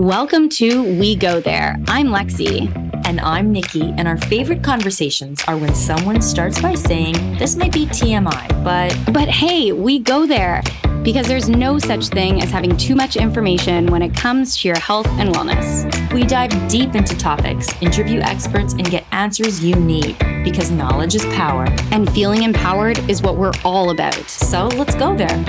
Welcome to We Go There. I'm Lexi. And I'm Nikki, and our favorite conversations are when someone starts by saying, this might be TMI, but hey, we go there. Because there's no such thing as having too much information when it comes to your health and wellness. We dive deep into topics, interview experts, and get answers you need, because knowledge is power. And feeling empowered is what we're all about. So let's go there.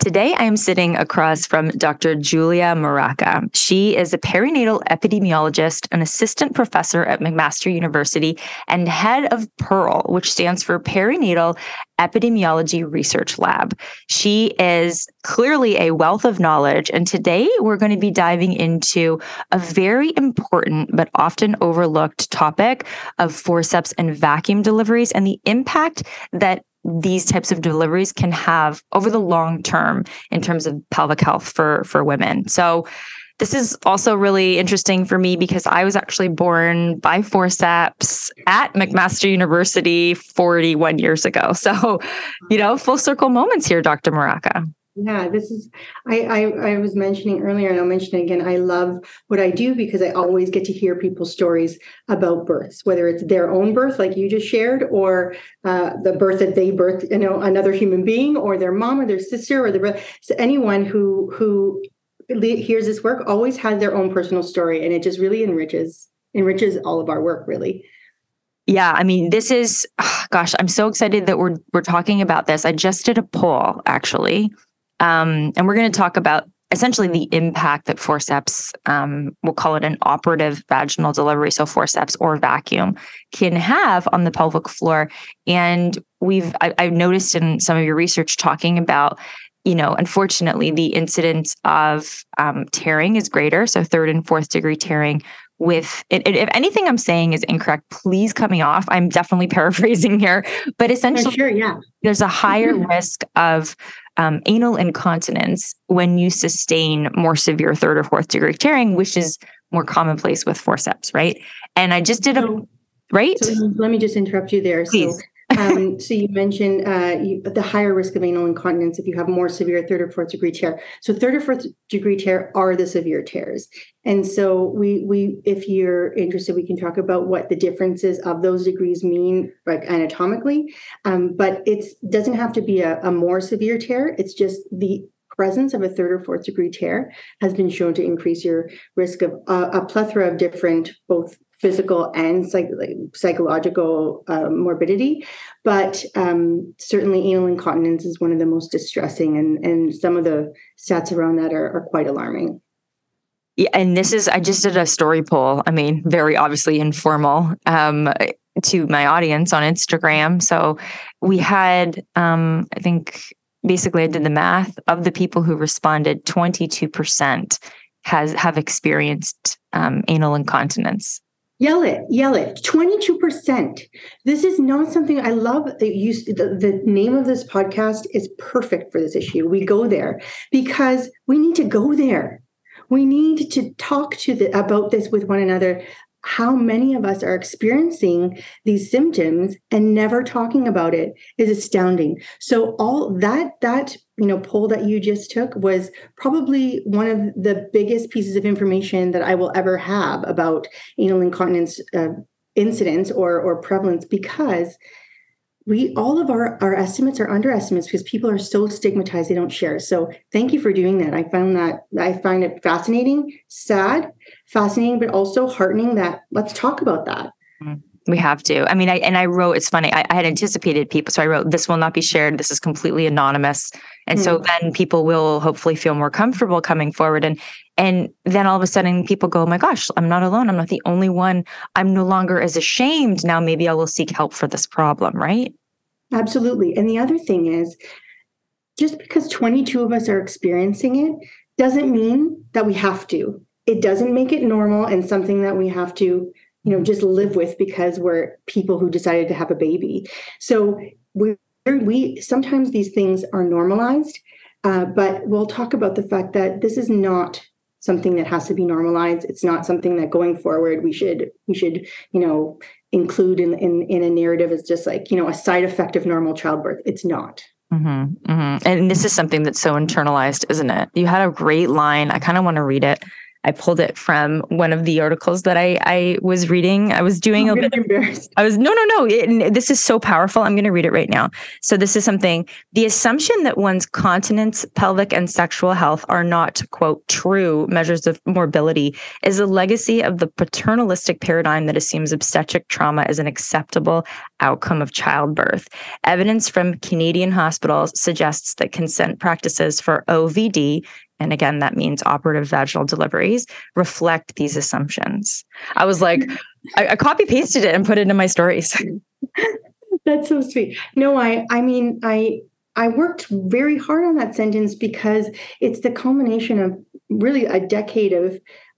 Today, I am sitting across from Dr. Julia Muraca. She is a perinatal epidemiologist, an assistant professor at McMaster University, and head of PERL, which stands for Perinatal Epidemiology Research Lab. She is clearly a wealth of knowledge, and today we're going to be diving into a very important but often overlooked topic of forceps and vacuum deliveries and the impact that these types of deliveries can have over the long term in terms of pelvic health for women. So this is also really interesting for me because I was actually born by forceps at McMaster University 41 years ago. So, full circle moments here, Dr. Muraca. Yeah, this is, I was mentioning earlier, and I'll mention it again, I love what I do because I always get to hear people's stories about births, whether it's their own birth, like you just shared, or the birth that they birthed, another human being, or their mom, or their sister, or the birth. So anyone who hears this work always has their own personal story, and it just really enriches all of our work, really. Yeah, I mean, this is, I'm so excited that we're talking about this. I just did a poll, actually. And we're going to talk about essentially the impact that forceps, we'll call it an operative vaginal delivery, so forceps or vacuum, can have on the pelvic floor. And I've noticed in some of your research talking about, unfortunately, the incidence of tearing is greater, so third and fourth degree tearing. With if anything I'm saying is incorrect, please cut me off. I'm definitely paraphrasing here, but essentially, there's a higher risk of anal incontinence when you sustain more severe third or fourth degree tearing, which is more commonplace with forceps, right? And I just did right? So let me just interrupt you there. Please. So, so you mentioned the higher risk of anal incontinence if you have more severe third or fourth degree tear. So third or fourth degree tear are the severe tears. And so we if you're interested, we can talk about what the differences of those degrees mean, like anatomically. But it doesn't have to be a more severe tear. It's just the presence of a third or fourth degree tear has been shown to increase your risk of a plethora of different both physical and psychological morbidity. But certainly anal incontinence is one of the most distressing, and some of the stats around that are quite alarming. Yeah, and this is, I just did a story poll, I mean, very obviously informal, to my audience on Instagram. So we had, I think, basically I did the math of the people who responded, 22% have experienced anal incontinence. Yell it, 22%. This is not something I love. The name of this podcast is perfect for this issue. We go there because we need to go there. We need to talk about this with one another. How many of us are experiencing these symptoms and never talking about it is astounding. So all that poll that you just took was probably one of the biggest pieces of information that I will ever have about anal incontinence incidents or prevalence, because all of our estimates are underestimates because people are so stigmatized they don't share. So thank you for doing that. I find it fascinating, fascinating, but also heartening that let's talk about that. We have to. I mean, I wrote, it's funny, I had anticipated people. So I wrote, this will not be shared. This is completely anonymous. And so then people will hopefully feel more comfortable coming forward. And then all of a sudden people go, oh my gosh, I'm not alone. I'm not the only one. I'm no longer as ashamed. Now maybe I will seek help for this problem, right? Absolutely. And the other thing is, just because 22 of us are experiencing it doesn't mean that we have to. It doesn't make it normal and something that we have to just live with because we're people who decided to have a baby. So we sometimes these things are normalized, but we'll talk about the fact that this is not something that has to be normalized. It's not something that going forward we should include in a narrative as just like, you know, a side effect of normal childbirth. It's not. Mm-hmm, mm-hmm. And this is something that's so internalized, isn't it? You had a great line. I kind of want to read it. I pulled it from one of the articles that I was reading. I was doing a bit embarrassed. No. This is so powerful. I'm going to read it right now. So this is something, the assumption that one's continence, pelvic and sexual health are not, quote, true measures of morbidity is a legacy of the paternalistic paradigm that assumes obstetric trauma as an acceptable outcome of childbirth. Evidence from Canadian hospitals suggests that consent practices for OVD, and again, that means operative vaginal deliveries, reflect these assumptions. I was like, I copy pasted it and put it in my stories. That's so sweet. No, I mean, I worked very hard on that sentence because it's the culmination of really a decade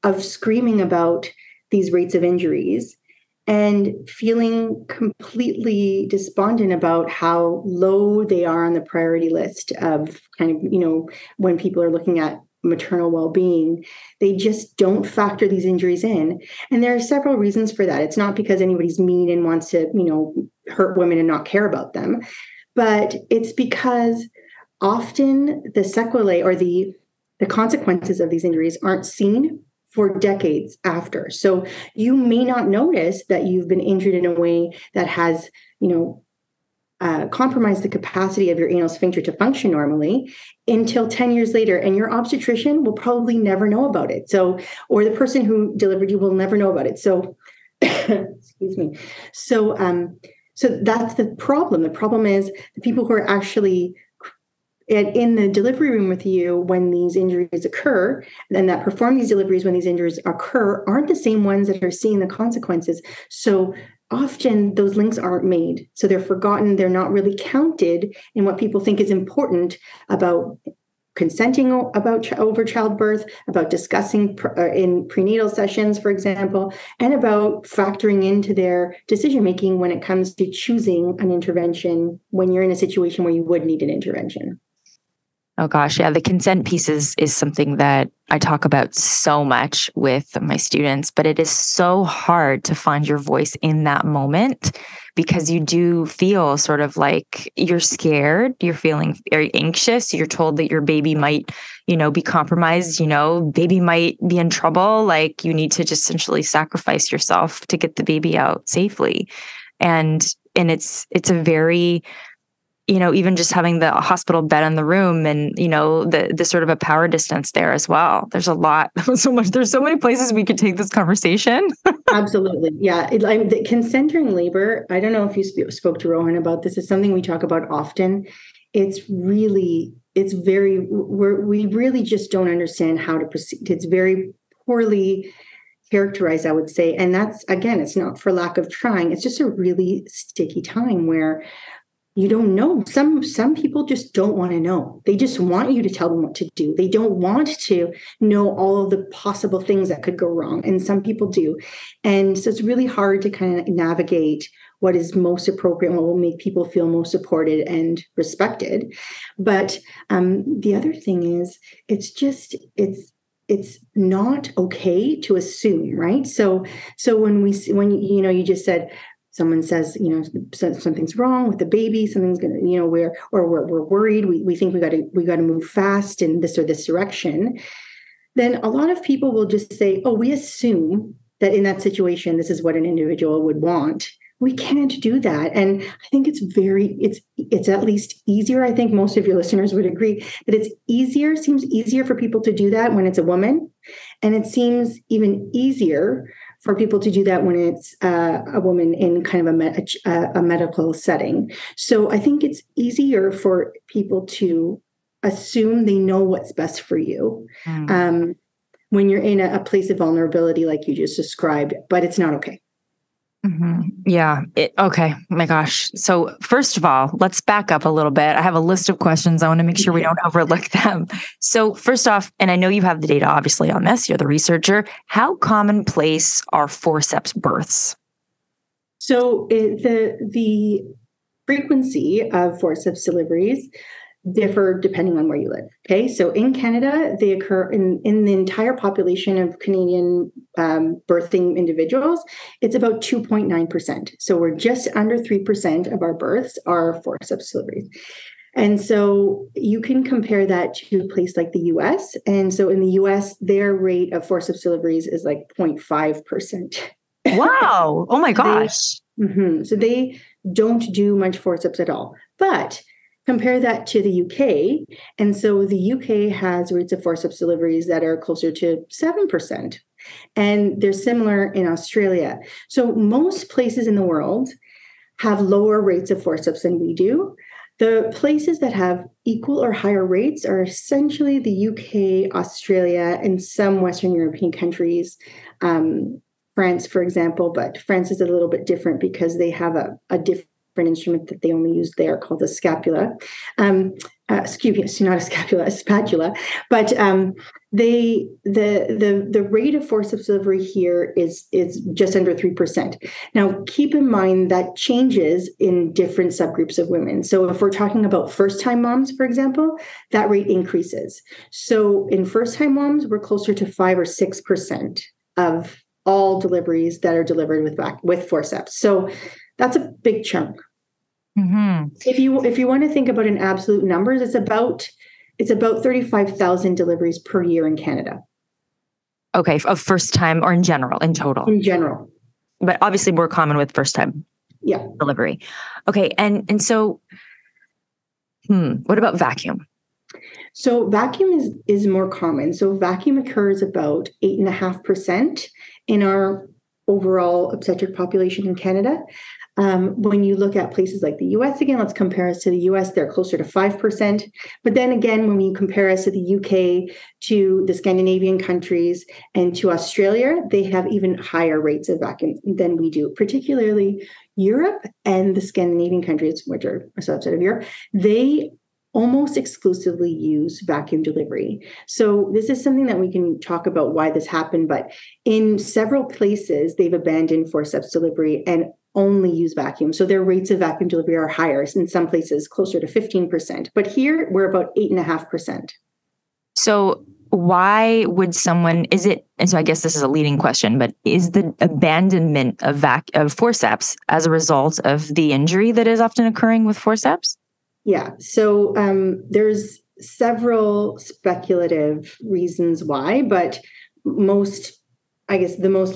of screaming about these rates of injuries and feeling completely despondent about how low they are on the priority list of kind of, you know, when people are looking at maternal well-being, they just don't factor these injuries in. And there are several reasons for that. It's not because anybody's mean and wants to, you know, hurt women and not care about them, but it's because often the sequelae or the consequences of these injuries aren't seen for decades after. So you may not notice that you've been injured in a way that has, you know, compromised the capacity of your anal sphincter to function normally until 10 years later. And your obstetrician will probably never know about it. So, or the person who delivered you will never know about it. So, excuse me. So that's the problem. The problem is the people who are actually in the delivery room with you when these injuries occur, and that perform these deliveries when these injuries occur, aren't the same ones that are seeing the consequences. So often those links aren't made. So they're forgotten. They're not really counted in what people think is important about consenting over childbirth, about discussing in prenatal sessions, for example, and about factoring into their decision-making when it comes to choosing an intervention when you're in a situation where you would need an intervention. Oh gosh. Yeah. The consent piece is something that I talk about so much with my students, but it is so hard to find your voice in that moment because you do feel sort of like you're scared, you're feeling very anxious. You're told that your baby might, you know, be compromised, you know, baby might be in trouble. Like you need to just essentially sacrifice yourself to get the baby out safely. And it's a very, you know, even just having the hospital bed in the room and, you know, the sort of a power distance there as well. There's a lot, there's so many places we could take this conversation. Absolutely. Yeah. The consent during labor, I don't know if you spoke to Rohan about this, is something we talk about often. We really just don't understand how to proceed. It's very poorly characterized, I would say. And that's, again, it's not for lack of trying. It's just a really sticky time where you don't know. Some people just don't want to know. They just want you to tell them what to do. They don't want to know all of the possible things that could go wrong. And some people do. And so it's really hard to kind of navigate what is most appropriate and what will make people feel most supported and respected. But the other thing is, it's not okay to assume, right? So when you know, you just said, someone says, you know, something's wrong with the baby, something's going to, you know, we're worried. We think we got to move fast in this or this direction. Then a lot of people will just say, oh, we assume that in that situation, this is what an individual would want. We can't do that. And I think it's at least easier. I think most of your listeners would agree that seems easier for people to do that when it's a woman. And it seems even easier for people to do that when it's a woman in kind of a medical setting. So I think it's easier for people to assume they know what's best for you when you're in a place of vulnerability like you just described, but it's not okay. Mm-hmm. Yeah. Okay. My gosh. So first of all, let's back up a little bit. I have a list of questions. I want to make sure we don't overlook them. So first off, and I know you have the data obviously on this, you're the researcher, how commonplace are forceps births? So the frequency of forceps deliveries differ depending on where you live. Okay, so in Canada, they occur in the entire population of Canadian birthing individuals, it's about 2.9%. So we're just under 3% of our births are forceps deliveries. And so you can compare that to a place like the US. And so in the US, their rate of forceps deliveries is like 0.5%. Wow. Oh my gosh. So they don't do much forceps at all. But compare that to the UK. And so the UK has rates of forceps deliveries that are closer to 7%. And they're similar in Australia. So most places in the world have lower rates of forceps than we do. The places that have equal or higher rates are essentially the UK, Australia, and some Western European countries. France, for example, but France is a little bit different because they have a different instrument that they only use there called a scapula. Excuse me, not a scapula, a spatula. But the rate of forceps delivery here is just under 3%. Now, keep in mind that changes in different subgroups of women. So if we're talking about first-time moms, for example, that rate increases. So in first-time moms, we're closer to 5 or 6% of all deliveries that are delivered with forceps. So that's a big chunk. Mm-hmm. If you want to think about in absolute numbers, it's about 35,000 deliveries per year in Canada. Okay, of first time or in general, in total? In general. But obviously more common with first time delivery. Okay, and so what about vacuum? So vacuum is more common. So vacuum occurs about 8.5% in our overall obstetric population in Canada. When you look at places like the US, again, let's compare us to the US, they're closer to 5%. But then again, when you compare us to the UK, to the Scandinavian countries, and to Australia, they have even higher rates of vacuum than we do, particularly Europe and the Scandinavian countries, which are a subset of Europe. They almost exclusively use vacuum delivery. So this is something that we can talk about why this happened, but in several places, they've abandoned forceps delivery and only use vacuum. So their rates of vacuum delivery are higher, in some places closer to 15%. But here we're about 8.5%. So why would someone, and so I guess this is a leading question, but is the abandonment of forceps as a result of the injury that is often occurring with forceps? Yeah. So there's several speculative reasons why, but the most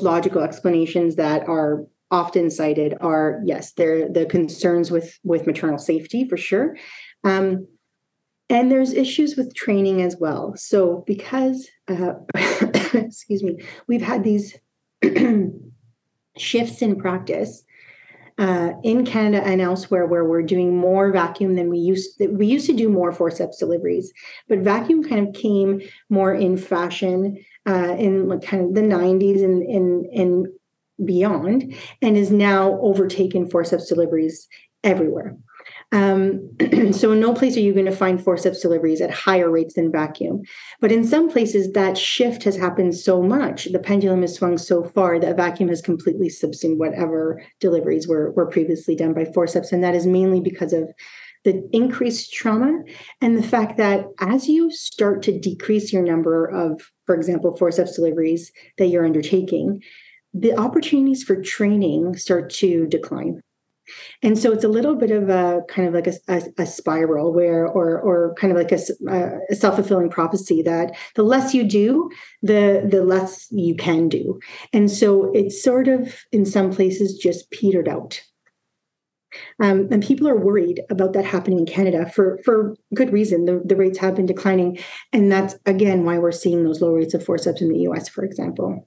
logical explanations that are often cited are, yes, they're the concerns with maternal safety for sure. And there's issues with training as well. So because, excuse me, we've had these shifts in practice in Canada and elsewhere where we're doing more vacuum than we used to do more forceps deliveries, but vacuum kind of came more in fashion in kind of the 90s and beyond, and is now overtaken forceps deliveries everywhere. So in no place are you going to find forceps deliveries at higher rates than vacuum. But in some places, that shift has happened so much, the pendulum has swung so far that vacuum has completely subsumed whatever deliveries were previously done by forceps. And that is mainly because of the increased trauma and the fact that as you start to decrease your number of, for example, forceps deliveries that you're undertaking, the opportunities for training start to decline. And so it's a little bit of a kind of like a spiral or kind of like a self-fulfilling prophecy that the less you do, the less you can do. And so it's sort of in some places just petered out. And people are worried about that happening in Canada for good reason. The rates have been declining. And that's, again, why we're seeing those low rates of forceps in the US, for example.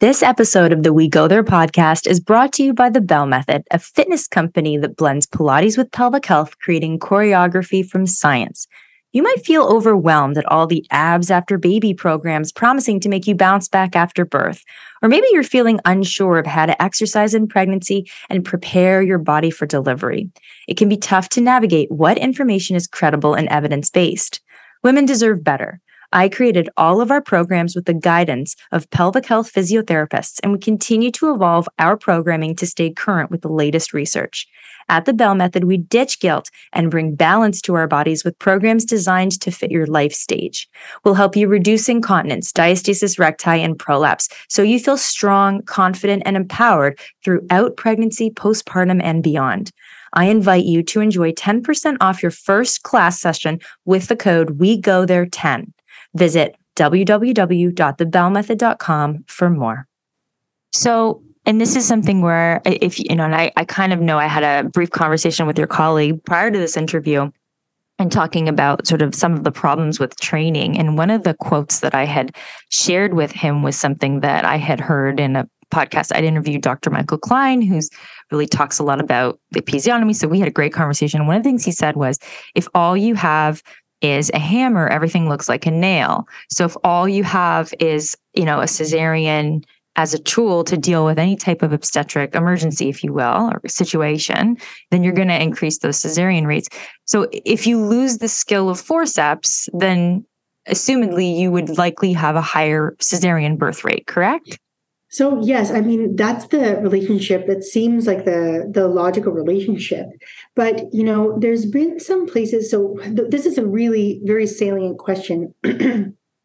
This episode of the We Go There podcast is brought to you by The Bell Method, a fitness company that blends Pilates with pelvic health, creating choreography from science. You might feel overwhelmed at all the abs after baby programs promising to make you bounce back after birth. Or maybe you're feeling unsure of how to exercise in pregnancy and prepare your body for delivery. It can be tough to navigate what information is credible and evidence-based. Women deserve better. I created all of our programs with the guidance of pelvic health physiotherapists, and we continue to evolve our programming to stay current with the latest research. At The Bell Method, we ditch guilt and bring balance to our bodies with programs designed to fit your life stage. We'll help you reduce incontinence, diastasis recti, and prolapse so you feel strong, confident, and empowered throughout pregnancy, postpartum, and beyond. I invite you to enjoy 10% off your first class session with the code WEGOTHERE10. Visit www.thebellmethod.com for more. So, and this is something where if, you know, and I kind of know I had a brief conversation with your colleague prior to this interview and talking about sort of some of the problems with training. And one of the quotes that I had shared with him was something that I had heard in a podcast. I'd interviewed Dr. Michael Klein, who's really talks a lot about the episiotomy. So we had a great conversation. One of the things he said was, if all you have is a hammer, everything looks like a nail. So if all you have is, you know, a cesarean as a tool to deal with any type of obstetric emergency, if you will, or situation, then you're going to increase those cesarean rates. So if you lose the skill of forceps, then assumedly you would likely have a higher cesarean birth rate, correct? So yes, I mean, that's the relationship that seems like the logical relationship. But, you know, there's been some places, so this is a really very salient question.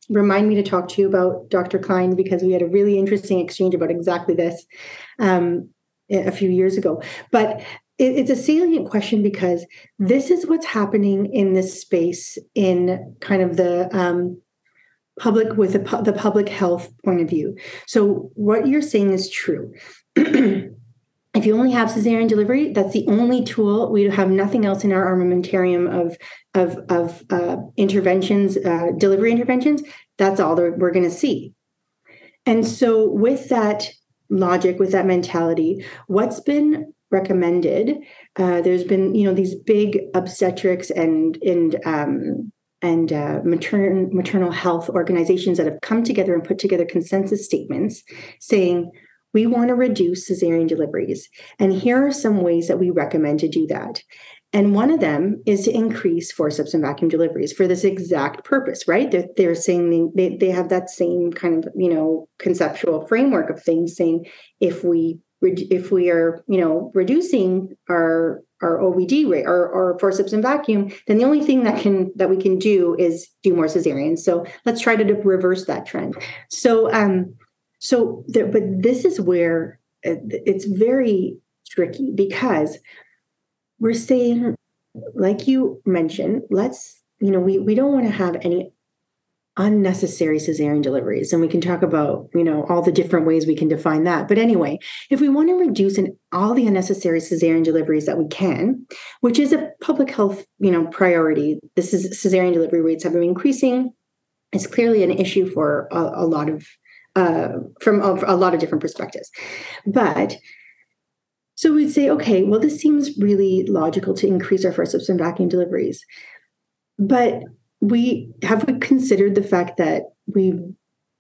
Remind me to talk to you about Dr. Klein, because we had a really interesting exchange about exactly this a few years ago. But it's a salient question because this is what's happening in this space in kind of the public with the public health point of view. So what you're saying is true. If you only have cesarean delivery, that's the only tool. We have nothing else in our armamentarium of interventions, delivery interventions. That's all that we're going to see. And so with that logic, with that mentality, what's been recommended, there's been, you know, these big obstetrics and maternal health organizations that have come together and put together consensus statements saying, we want to reduce cesarean deliveries. And here are some ways that we recommend to do that. And one of them is to increase forceps and vacuum deliveries for this exact purpose, right? They're saying they have that same kind of, you know, conceptual framework of things saying, if we are, you know, reducing our OVD rate or forceps and vacuum, then the only thing that we can do is do more cesareans. So let's try to reverse that trend. But this is where it's very tricky because we're saying, like you mentioned, let's, you know, we don't want to have any unnecessary cesarean deliveries. And we can talk about, you know, all the different ways we can define that. But anyway, if we want to reduce all the unnecessary cesarean deliveries that we can, which is a public health, you know, priority, this is cesarean delivery rates have been increasing. It's clearly an issue for a lot of different perspectives. But so we'd say, okay, well, this seems really logical to increase our forceps and vacuum deliveries. But we considered the fact that we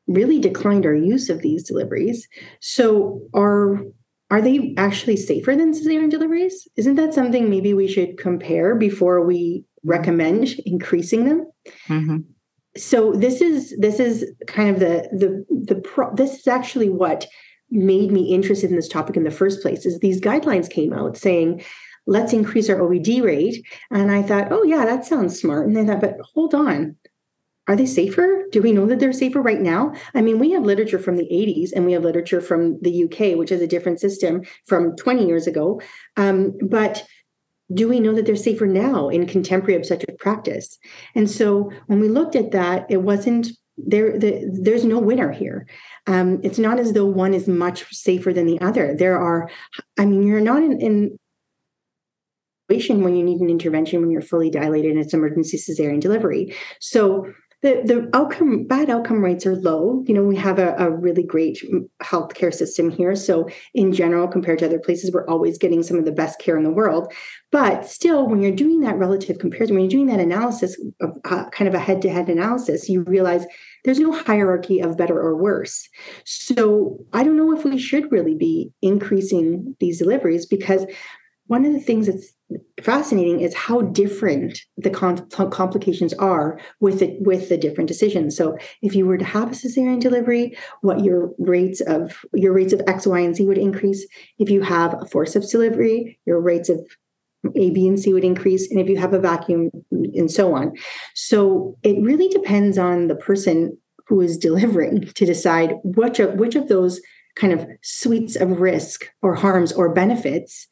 really declined our use of these deliveries. So are they actually safer than cesarean deliveries? Isn't that something maybe we should compare before we recommend increasing them? Mm-hmm. So this is kind of this is actually what made me interested in this topic in the first place. Is these guidelines came out saying, let's increase our OVD rate. And I thought, oh yeah, that sounds smart. And then I thought, but hold on, are they safer? Do we know that they're safer right now? I mean, we have literature from the 80s and we have literature from the UK, which is a different system from 20 years ago. But do we know that they're safer now in contemporary obstetric practice? And so when we looked at that, it wasn't there. There's no winner here. It's not as though one is much safer than the other. There are, I mean, you're not in when you need an intervention when you're fully dilated and it's emergency cesarean delivery. So the bad outcome rates are low. You know, we have a really great healthcare system here. So in general, compared to other places, we're always getting some of the best care in the world. But still, when you're doing that relative comparison, when you're doing that analysis, kind of a head-to-head analysis, you realize there's no hierarchy of better or worse. So I don't know if we should really be increasing these deliveries because one of the things that's fascinating is how different the complications are with the different decisions. So if you were to have a cesarean delivery, what your rates of X, Y, and Z would increase. If you have a forceps delivery, your rates of A, B, and C would increase. And if you have a vacuum, and so on. So it really depends on the person who is delivering to decide which of those kind of suites of risk or harms or benefits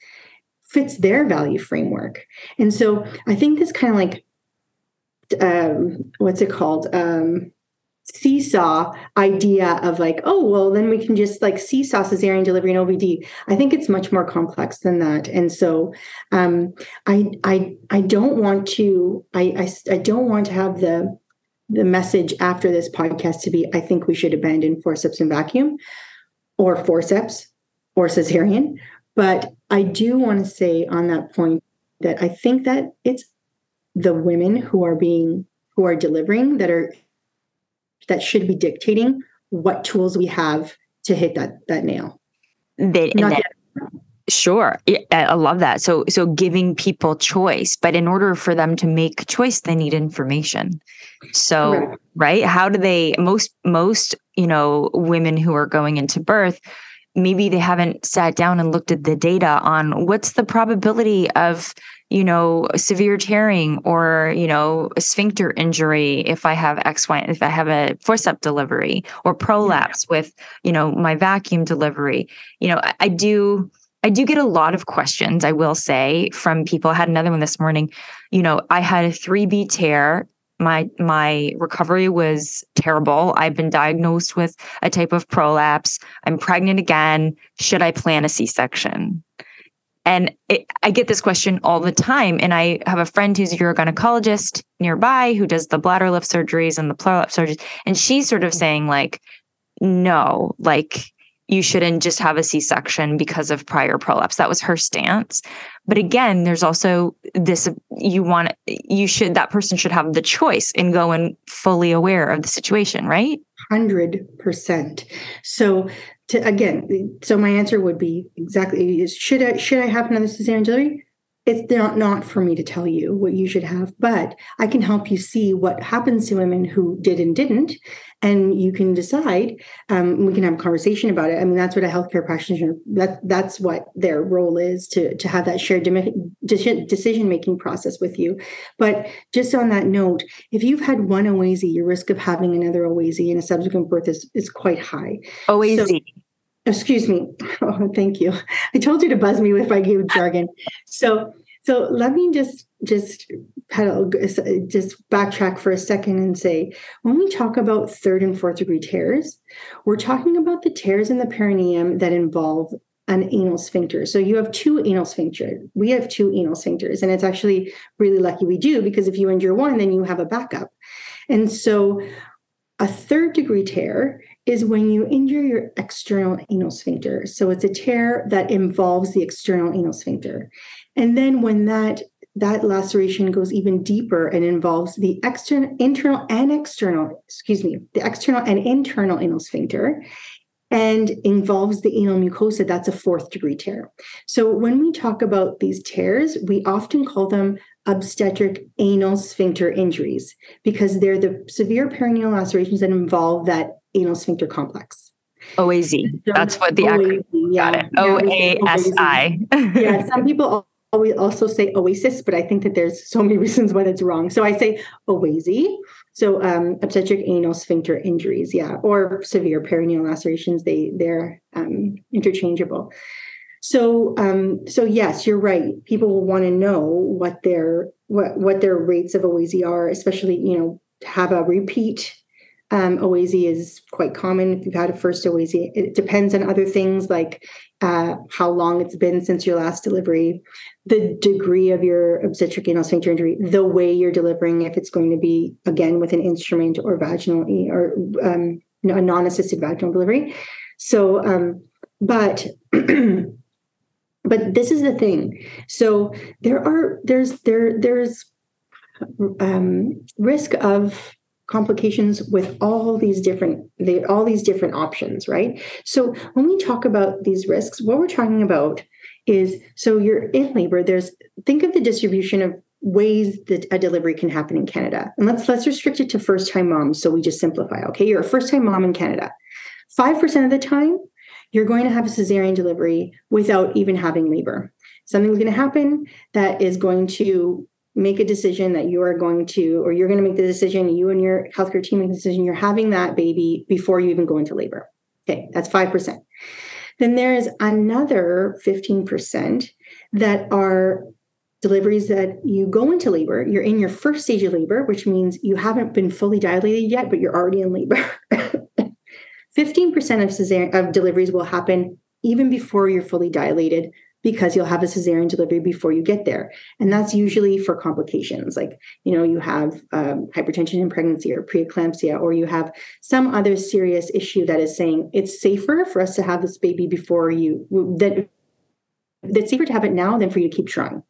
fits their value framework. And so I think this kind of like, seesaw idea of like, oh, well, then we can just like seesaw cesarean delivery and OVD. I think it's much more complex than that. And so I don't want to have the message after this podcast to be, I think we should abandon forceps and vacuum or forceps or cesarean. But I do want to say on that point that I think that it's the women who are delivering that should be dictating what tools we have to hit that nail. Sure. I love that. So giving people choice, but in order for them to make choice, they need information. So, right? How do they, most, women who are going into birth, maybe they haven't sat down and looked at the data on what's the probability of, severe tearing or, a sphincter injury if I have if I have a forceps delivery or prolapse with, my vacuum delivery. I do get a lot of questions, I will say, from people. I had another one this morning. I had a 3B tear. My recovery was terrible. I've been diagnosed with a type of prolapse. I'm pregnant again. Should I plan a C-section? And I get this question all the time. And I have a friend who's a urogynecologist nearby who does the bladder lift surgeries and the prolapse surgeries. And she's sort of saying like, no, like you shouldn't just have a C-section because of prior prolapse. That was her stance. But again, there's also this, that person should have the choice and go and fully aware of the situation, right? 100%. So my answer would be exactly, should I have another cesarean delivery? It's not for me to tell you what you should have, but I can help you see what happens to women who did and didn't, and you can decide. We can have a conversation about it. I mean, that's what a healthcare practitioner, that's what their role is, to have that shared decision-making process with you. But just on that note, if you've had one OASI, your risk of having another OASI in a subsequent birth is quite high. OASI. Excuse me. Oh, thank you. I told you to buzz me if I gave jargon. So let me just backtrack for a second and say, when we talk about third and fourth degree tears, we're talking about the tears in the perineum that involve an anal sphincter. So you have two anal sphincters. We have two anal sphincters, and it's actually really lucky we do, because if you injure one, then you have a backup. And so a third degree tear is when you injure your external anal sphincter. So it's a tear that involves the external anal sphincter. And then when that laceration goes even deeper and involves the external and internal anal sphincter, and involves the anal mucosa, that's a fourth degree tear. So when we talk about these tears, we often call them obstetric anal sphincter injuries, because they're the severe perineal lacerations that involve that anal sphincter complex. OASI. That's what the acronym is. Got it. OASI. Yeah, some people always also say oasis, but I think that there's so many reasons why that's wrong. So I say OASI. So obstetric anal sphincter injuries, yeah, or severe perineal lacerations, they're interchangeable. So yes, you're right. People will want to know what their rates of OASI are, especially, have a repeat. OASI is quite common. If you've had a first OASI, it depends on other things like how long it's been since your last delivery, the degree of your obstetric anal sphincter injury, the way you're delivering, if it's going to be, again, with an instrument or vaginal or a non-assisted vaginal delivery. So, but this is the thing. So there's risk of complications with all these different options, right? So when we talk about these risks, what we're talking about is, so you're in labor, think of the distribution of ways that a delivery can happen in Canada. And let's restrict it to first-time moms, so we just simplify, okay? You're a first-time mom in Canada. 5% of the time, you're going to have a cesarean delivery without even having labor. Something's going to happen that is going to make a decision that you are going to, or you're going to make the decision, you and your healthcare team make the decision, you're having that baby before you even go into labor. Okay, that's 5%. Then there is another 15% that are deliveries that you go into labor, you're in your first stage of labor, which means you haven't been fully dilated yet, but you're already in labor. 15% of deliveries will happen even before you're fully dilated, because you'll have a cesarean delivery before you get there. And that's usually for complications, like, you have hypertension in pregnancy or preeclampsia, or you have some other serious issue that is saying it's safer for us to have this baby before you, that's safer to have it now than for you to keep trying.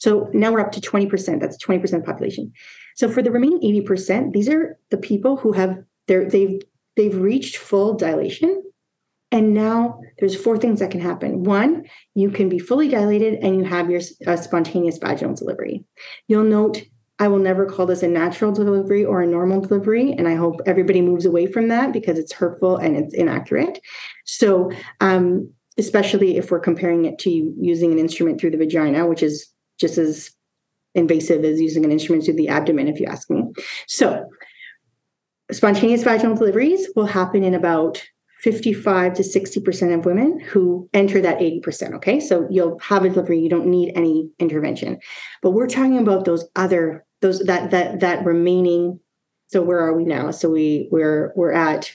So now we're up to 20%. That's 20% of the population. So for the remaining 80%, these are the people who have they've reached full dilation. And now there's four things that can happen. One, you can be fully dilated and you have your spontaneous vaginal delivery. You'll note, I will never call this a natural delivery or a normal delivery. And I hope everybody moves away from that because it's hurtful and it's inaccurate. So especially if we're comparing it to using an instrument through the vagina, which is just as invasive as using an instrument through the abdomen, if you ask me. So spontaneous vaginal deliveries will happen in about 55 to 60% of women who enter that 80%, okay? So you'll have a delivery, you don't need any intervention. But we're talking about those other, that remaining, so where are we now? So we're at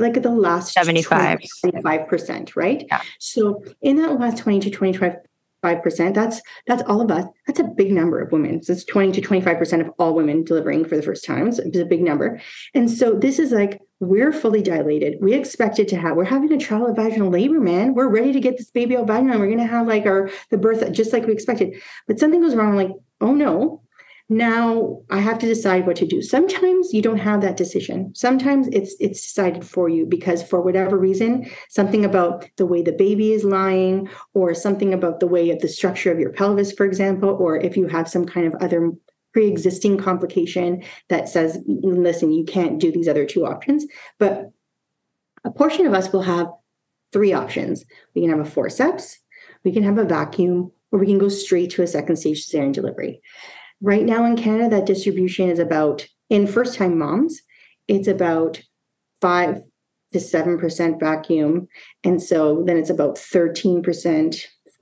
like the last 75%, right? Yeah. So in that last 20 to 25%, 5%, that's all of us. That's a big number of women. So it's 20 to 25% of all women delivering for the first time. So it's a big number. And so this is like, we're fully dilated. We expected to have, we're having a trial of vaginal labor, man. We're ready to get this baby out vaginal. We're going to have like the birth, just like we expected. But something goes wrong. I'm like, oh no, now I have to decide what to do. Sometimes you don't have that decision. Sometimes it's decided for you because for whatever reason, something about the way the baby is lying or something about the way of the structure of your pelvis, for example, or if you have some kind of other pre-existing complication that says, listen, you can't do these other two options. But a portion of us will have three options. We can have a forceps, we can have a vacuum, or we can go straight to a second stage cesarean delivery. Right now in Canada, that distribution is about, in first-time moms, it's about 5 to 7% vacuum. And so then it's about 5 to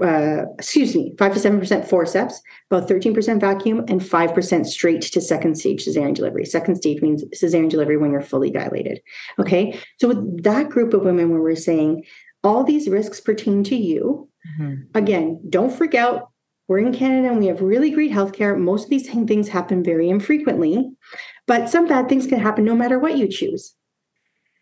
7% forceps, about 13% vacuum, and 5% straight to second-stage cesarean delivery. Second stage means cesarean delivery when you're fully dilated, okay? So with that group of women where we're saying, all these risks pertain to you, Again, don't freak out. We're in Canada and we have really great healthcare. Most of these things happen very infrequently, but some bad things can happen no matter what you choose.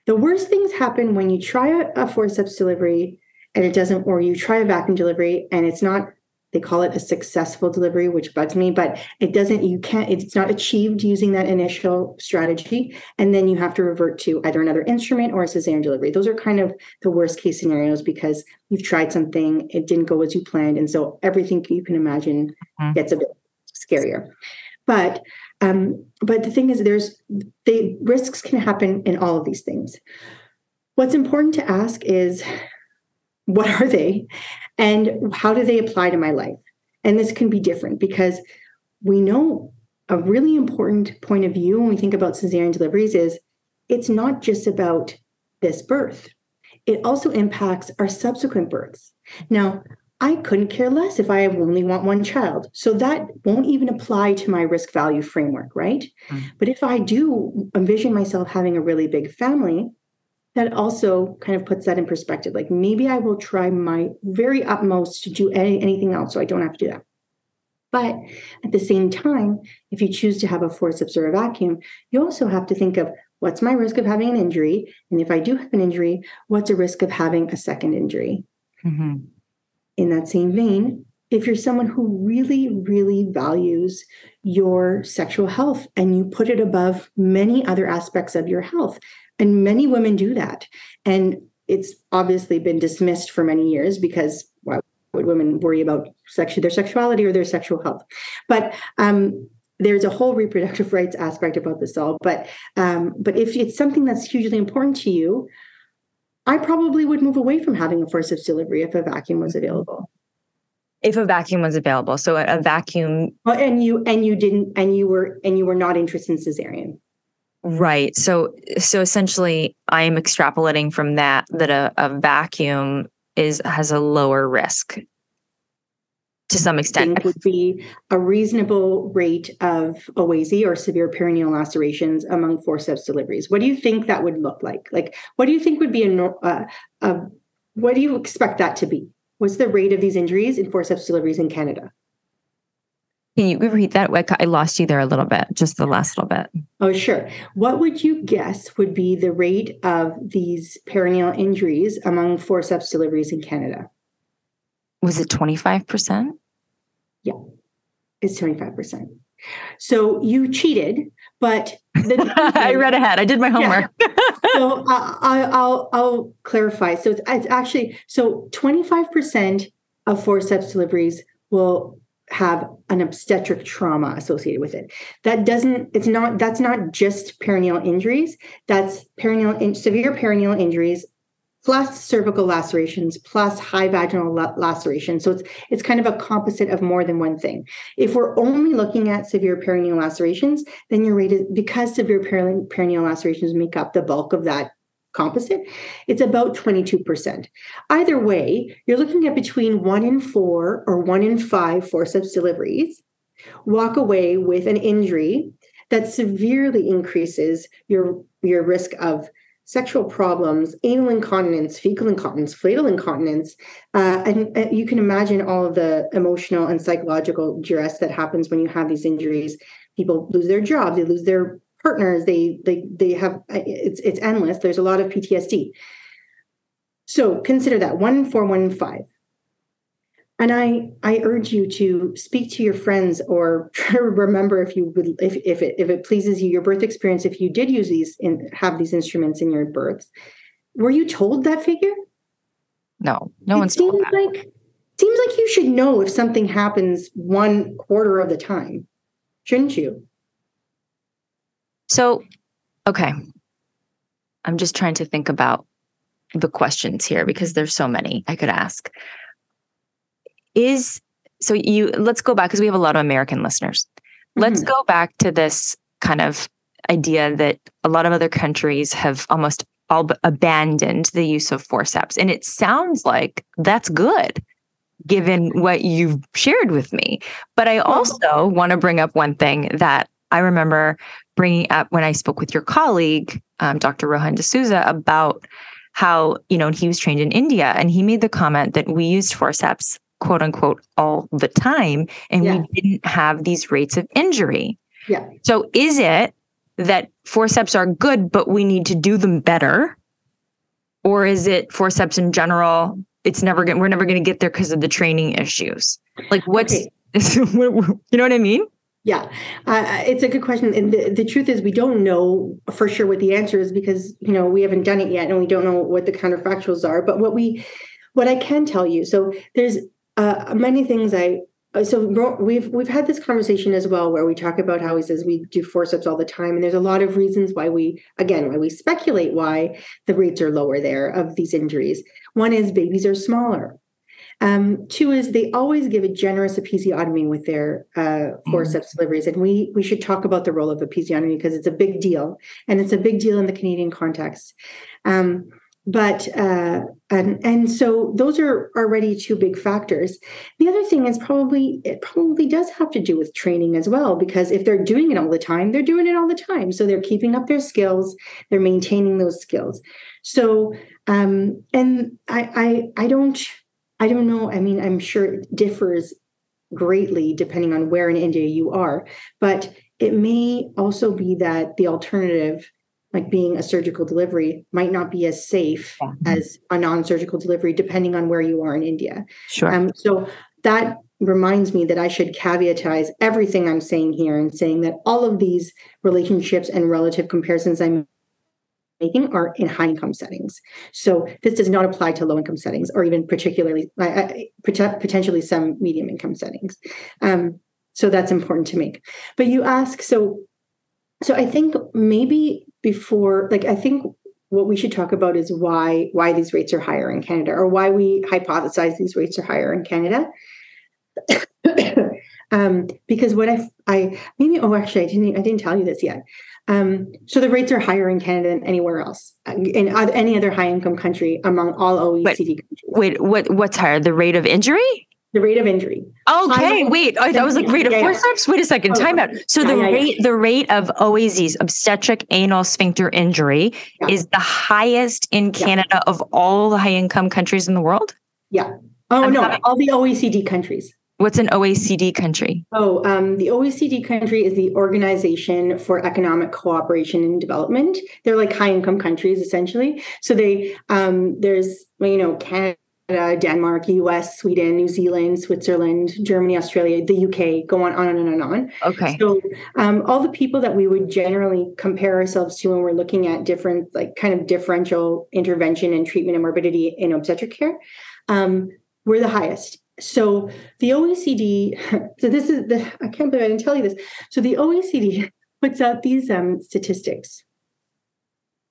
The worst things happen when you try a forceps delivery and it doesn't, or you try a vacuum delivery and it's not, they call it a successful delivery, which bugs me, but it doesn't, you can't, it's not achieved using that initial strategy. And then you have to revert to either another instrument or a cesarean delivery. Those are kind of the worst case scenarios because you've tried something, it didn't go as you planned. And so everything you can imagine gets a bit scarier. But the thing is risks can happen in all of these things. What's important to ask is, what are they and how do they apply to my life? And this can be different because we know a really important point of view when we think about cesarean deliveries is it's not just about this birth. It also impacts our subsequent births. Now, I couldn't care less if I only want one child. So that won't even apply to my risk value framework, right? Mm. But if I do envision myself having a really big family, that also kind of puts that in perspective. Like maybe I will try my very utmost to do anything else so I don't have to do that. But at the same time, if you choose to have a forceps or a vacuum, you also have to think of what's my risk of having an injury? And if I do have an injury, what's a risk of having a second injury? Mm-hmm. In that same vein, if you're someone who really, really values your sexual health and you put it above many other aspects of your health, and many women do that. And it's obviously been dismissed for many years because why would women worry about their sexuality or their sexual health. But there's a whole reproductive rights aspect about this all. But if it's something that's hugely important to you, I probably would move away from having a forceps delivery if a vacuum was available. If a vacuum was available. So a vacuum. Well, and you were not interested in cesarean. Right. So essentially I am extrapolating from that a vacuum has a lower risk to some extent. It would be a reasonable rate of OASI or severe perineal lacerations among forceps deliveries. What do you think that would look like? Like, what do you think would be what do you expect that to be? What's the rate of these injuries in forceps deliveries in Canada? Can you repeat that? I lost you there a little bit, just the last little bit. Oh, sure. What would you guess would be the rate of these perineal injuries among forceps deliveries in Canada? Was it 25%? Yeah, it's 25%. So you cheated, but... I read ahead. I did my homework. Yeah. So I'll clarify. So it's actually... So 25% of forceps deliveries will have an obstetric trauma associated with it. That's not just perineal injuries. That's severe perineal injuries plus cervical lacerations, plus high vaginal laceration. So it's kind of a composite of more than one thing. If we're only looking at severe perineal lacerations, then your rate is, because severe perineal lacerations make up the bulk of that composite, it's about 22%. Either way, you're looking at between 1 in 4 or 1 in 5 forceps deliveries walk away with an injury that severely increases your risk of sexual problems, anal incontinence, fecal incontinence, flatal incontinence. And you can imagine all of the emotional and psychological duress that happens when you have these injuries. People lose their jobs, they lose their partners, they have, it's endless. There's a lot of PTSD. So consider that 1 in 4, 1 in 5. And I urge you to speak to your friends or try to remember if it pleases you, your birth experience, if you did use these and have these instruments in your births, were you told that figure? No, no one's told that. Seems like you should know if something happens 1/4 of the time, shouldn't you? So, okay. I'm just trying to think about the questions here because there's so many I could ask. Let's go back because we have a lot of American listeners. Mm-hmm. Let's go back to this kind of idea that a lot of other countries have almost all but abandoned the use of forceps. And it sounds like that's good given what you've shared with me. But I also want to bring up one thing that I remember bringing up when I spoke with your colleague, Dr. Rohan D'Souza, about how, he was trained in India and he made the comment that we used forceps, quote unquote, all the time. And we didn't have these rates of injury. Yeah. So is it that forceps are good, but we need to do them better? Or is it forceps in general, we're never going to get there because of the training issues? Like you know what I mean? Yeah, it's a good question. And the truth is we don't know for sure what the answer is because, we haven't done it yet and we don't know what the counterfactuals are. But what I can tell you, so there's many things we've had this conversation as well, where we talk about how he says we do forceps all the time. And there's a lot of reasons why we speculate why the rates are lower there of these injuries. One is babies are smaller. Two is they always give a generous episiotomy with their forceps deliveries. And we should talk about the role of episiotomy because it's a big deal. And it's a big deal in the Canadian context. But so those are already two big factors. The other thing is it probably does have to do with training as well, because if they're doing it all the time, they're doing it all the time. So they're keeping up their skills, they're maintaining those skills. So, and I don't know. I mean, I'm sure it differs greatly depending on where in India you are, but it may also be that the alternative, like being a surgical delivery, might not be as safe as a non-surgical delivery, depending on where you are in India. Sure. So that reminds me that I should caveatize everything I'm saying here and saying that all of these relationships and relative comparisons I'm making are in high-income settings. So this does not apply to low-income settings, or even particularly potentially some medium-income settings. So that's important to make. But you ask, so I think maybe before, like, I think what we should talk about is why these rates are higher in Canada, or why we hypothesize these rates are higher in Canada. Because what I didn't tell you this yet. So the rates are higher in Canada than anywhere else, in any other high-income country among all OECD countries. Wait, what's higher? The rate of injury? The rate of injury. Okay, I was like, rate of forceps? Yeah. Wait a second, time out. So the rate of OAZs, obstetric anal sphincter injury, is the highest in Canada of all the high-income countries in the world? Yeah. Oh, all the OECD countries. What's an OECD country? Oh, the OECD country is the Organization for Economic Cooperation and Development. They're like high-income countries, essentially. So they, there's, Canada, Denmark, US, Sweden, New Zealand, Switzerland, Germany, Australia, the UK, go on and on and on. Okay. So all the people that we would generally compare ourselves to when we're looking at different, like kind of differential intervention and treatment and morbidity in obstetric care, we're the highest. So the OECD, I can't believe I didn't tell you this. So the OECD puts out these statistics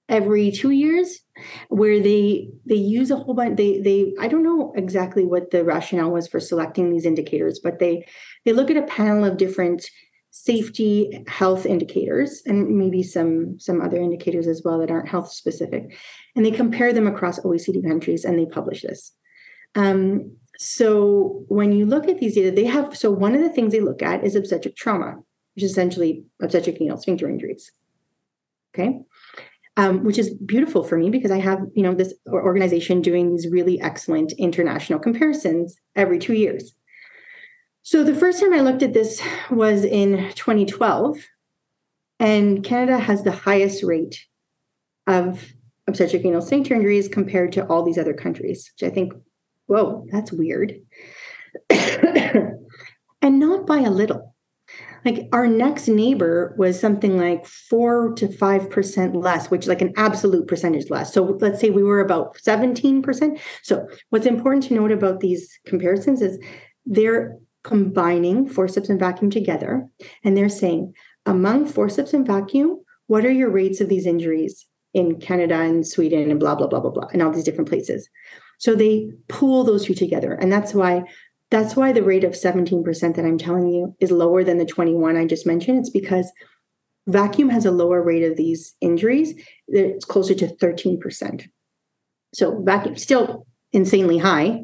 every 2 years, where they use a whole bunch. They I don't know exactly what the rationale was for selecting these indicators, but they look at a panel of different safety health indicators, and maybe some other indicators as well that aren't health specific, and they compare them across OECD countries, and they publish this. So when you look at these data, they have, so one of the things they look at is obstetric trauma, which is essentially obstetric anal sphincter injuries. Okay. Which is beautiful for me, because I have, this organization doing these really excellent international comparisons every 2 years. So the first time I looked at this was in 2012, and Canada has the highest rate of obstetric anal sphincter injuries compared to all these other countries, which I think, whoa, that's weird. And not by a little. Like, our next neighbor was something like 4 to 5% less, which is like an absolute percentage less. So let's say we were about 17%. So what's important to note about these comparisons is they're combining forceps and vacuum together. And they're saying, among forceps and vacuum, what are your rates of these injuries in Canada and Sweden and blah, blah, blah, blah, blah, and all these different places? So they pool those two together. And that's why the rate of 17% that I'm telling you is lower than the 21 I just mentioned. It's because vacuum has a lower rate of these injuries. It's closer to 13%. So vacuum still insanely high,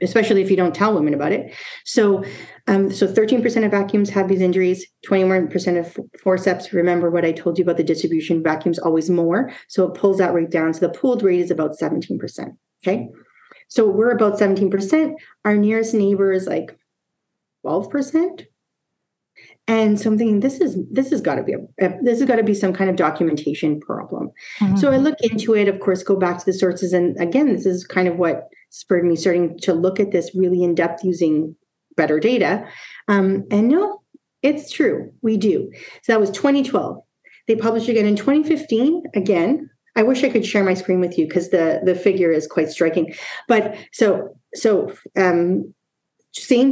especially if you don't tell women about it. So, 13% of vacuums have these injuries, 21% of forceps. Remember what I told you about the distribution, vacuum's always more. So it pulls that rate down. So the pooled rate is about 17%. Okay. So we're about 17%. Our nearest neighbor is like 12%. And so I'm thinking, this has got to be some kind of documentation problem. Mm-hmm. So I look into it, of course, go back to the sources. And again, this is kind of what spurred me starting to look at this really in depth using better data. And no, it's true. We do. So that was 2012. They published again in 2015, again. I wish I could share my screen with you, because the figure is quite striking. But so same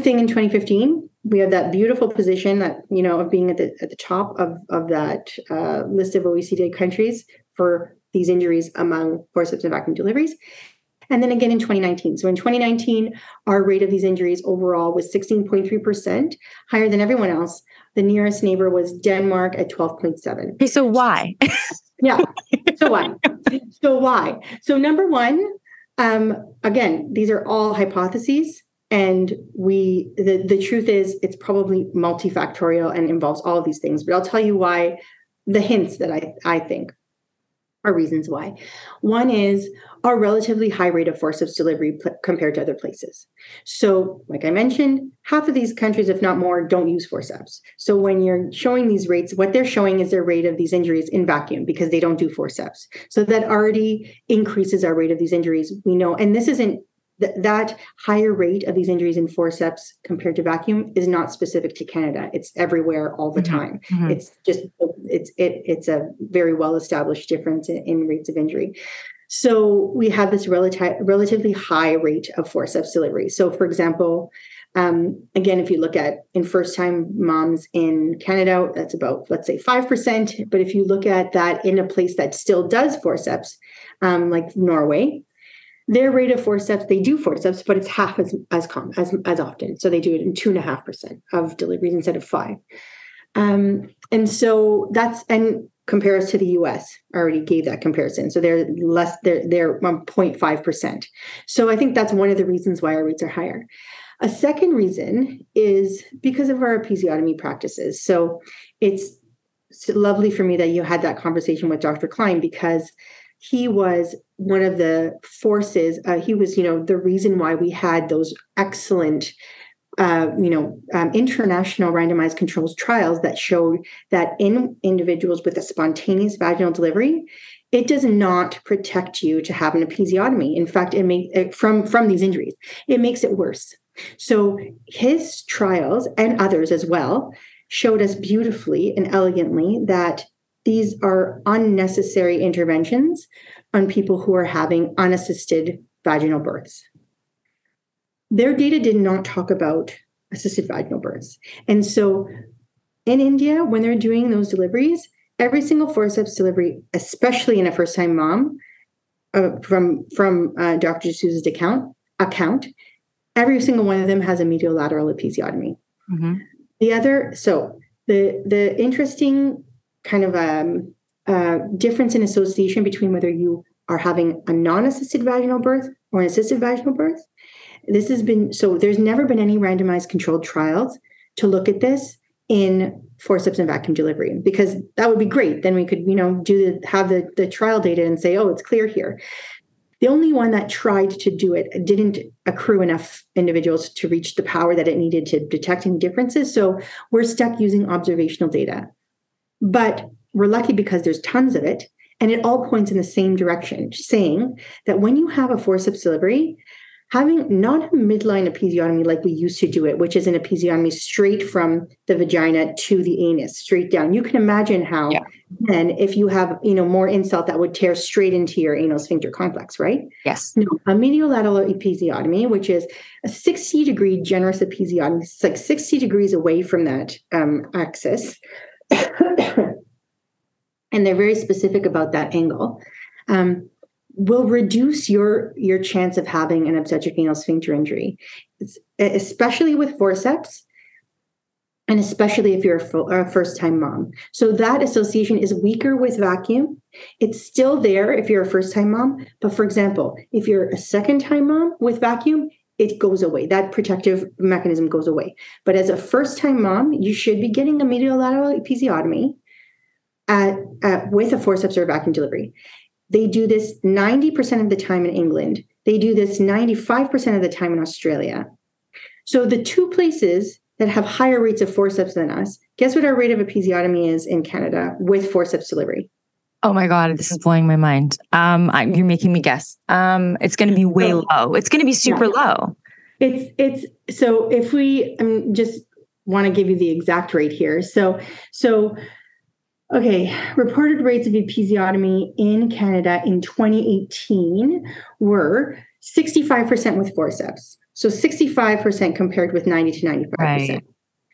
thing in 2015. We have that beautiful position that, of being at the top of that list of OECD countries for these injuries among forceps and vacuum deliveries. And then again in 2019. So in 2019, our rate of these injuries overall was 16.3%, higher than everyone else. The nearest neighbor was Denmark at 12.7%. Okay, so why? Yeah. So why? So number one, again, these are all hypotheses, and the truth is it's probably multifactorial and involves all of these things. But I'll tell you why, the hints that I think are reasons why. One is our relatively high rate of forceps delivery compared to other places. So like I mentioned, half of these countries, if not more, don't use forceps. So when you're showing these rates, what they're showing is their rate of these injuries in vacuum, because they don't do forceps. So that already increases our rate of these injuries. We know, and this isn't that higher rate of these injuries in forceps compared to vacuum is not specific to Canada. It's everywhere all the time. Mm-hmm. It's just, it's a very well-established difference in rates of injury. So we have this relatively high rate of forceps delivery. So for example, again, if you look at in first-time moms in Canada, that's about, let's say 5%. But if you look at that in a place that still does forceps, like Norway, their rate of forceps, they do forceps, but it's half as often. So they do it in 2.5% of deliveries instead of 5%. And so that's, and compare us to the US, I already gave that comparison. So they're less, they're 1.5%. So I think that's one of the reasons why our rates are higher. A second reason is because of our episiotomy practices. So it's lovely for me that you had that conversation with Dr. Klein, because he was one of the forces. He was, the reason why we had those excellent, international randomized controls trials that showed that in individuals with a spontaneous vaginal delivery, it does not protect you to have an episiotomy. In fact, it makes from these injuries, it makes it worse. So his trials and others as well showed us beautifully and elegantly that these are unnecessary interventions on people who are having unassisted vaginal births. Their data did not talk about assisted vaginal births. And so in India, when they're doing those deliveries, every single forceps delivery, especially in a first-time mom, from Dr. D'Souza's account, every single one of them has a medial-lateral episiotomy. Mm-hmm. The interesting kind of difference in association between whether you are having a non-assisted vaginal birth or an assisted vaginal birth, there's never been any randomized controlled trials to look at this in forceps and vacuum delivery, because that would be great. Then we could, have the trial data and say, oh, it's clear here. The only one that tried to do it didn't accrue enough individuals to reach the power that it needed to detect any differences. So we're stuck using observational data, but we're lucky because there's tons of it. And it all points in the same direction, saying that when you have a forceps delivery, having not a midline episiotomy like we used to do it, which is an episiotomy straight from the vagina to the anus, straight down. You can imagine how then if you have, more insult, that would tear straight into your anal sphincter complex, right? Yes. No, a medial-lateral episiotomy, which is a 60-degree generous episiotomy. It's like 60 degrees away from that axis. And they're very specific about that angle. Will reduce your chance of having an obstetric anal sphincter injury, especially with forceps, and especially if you're a first-time mom. So that association is weaker with vacuum. It's still there if you're a first-time mom. But for example, if you're a second-time mom with vacuum, it goes away. That protective mechanism goes away. But as a first-time mom, you should be getting a medial-lateral episiotomy with a forceps or vacuum delivery. They do this 90% of the time in England. They do this 95% of the time in Australia. So the two places that have higher rates of forceps than us, guess what our rate of episiotomy is in Canada with forceps delivery? Oh my God, this is blowing my mind. You're making me guess. It's going to be way low. It's going to be super low. So if we just want to give you the exact rate here. Okay, reported rates of episiotomy in Canada in 2018 were 65% with forceps. So 65% compared with 90 to 95%. Right.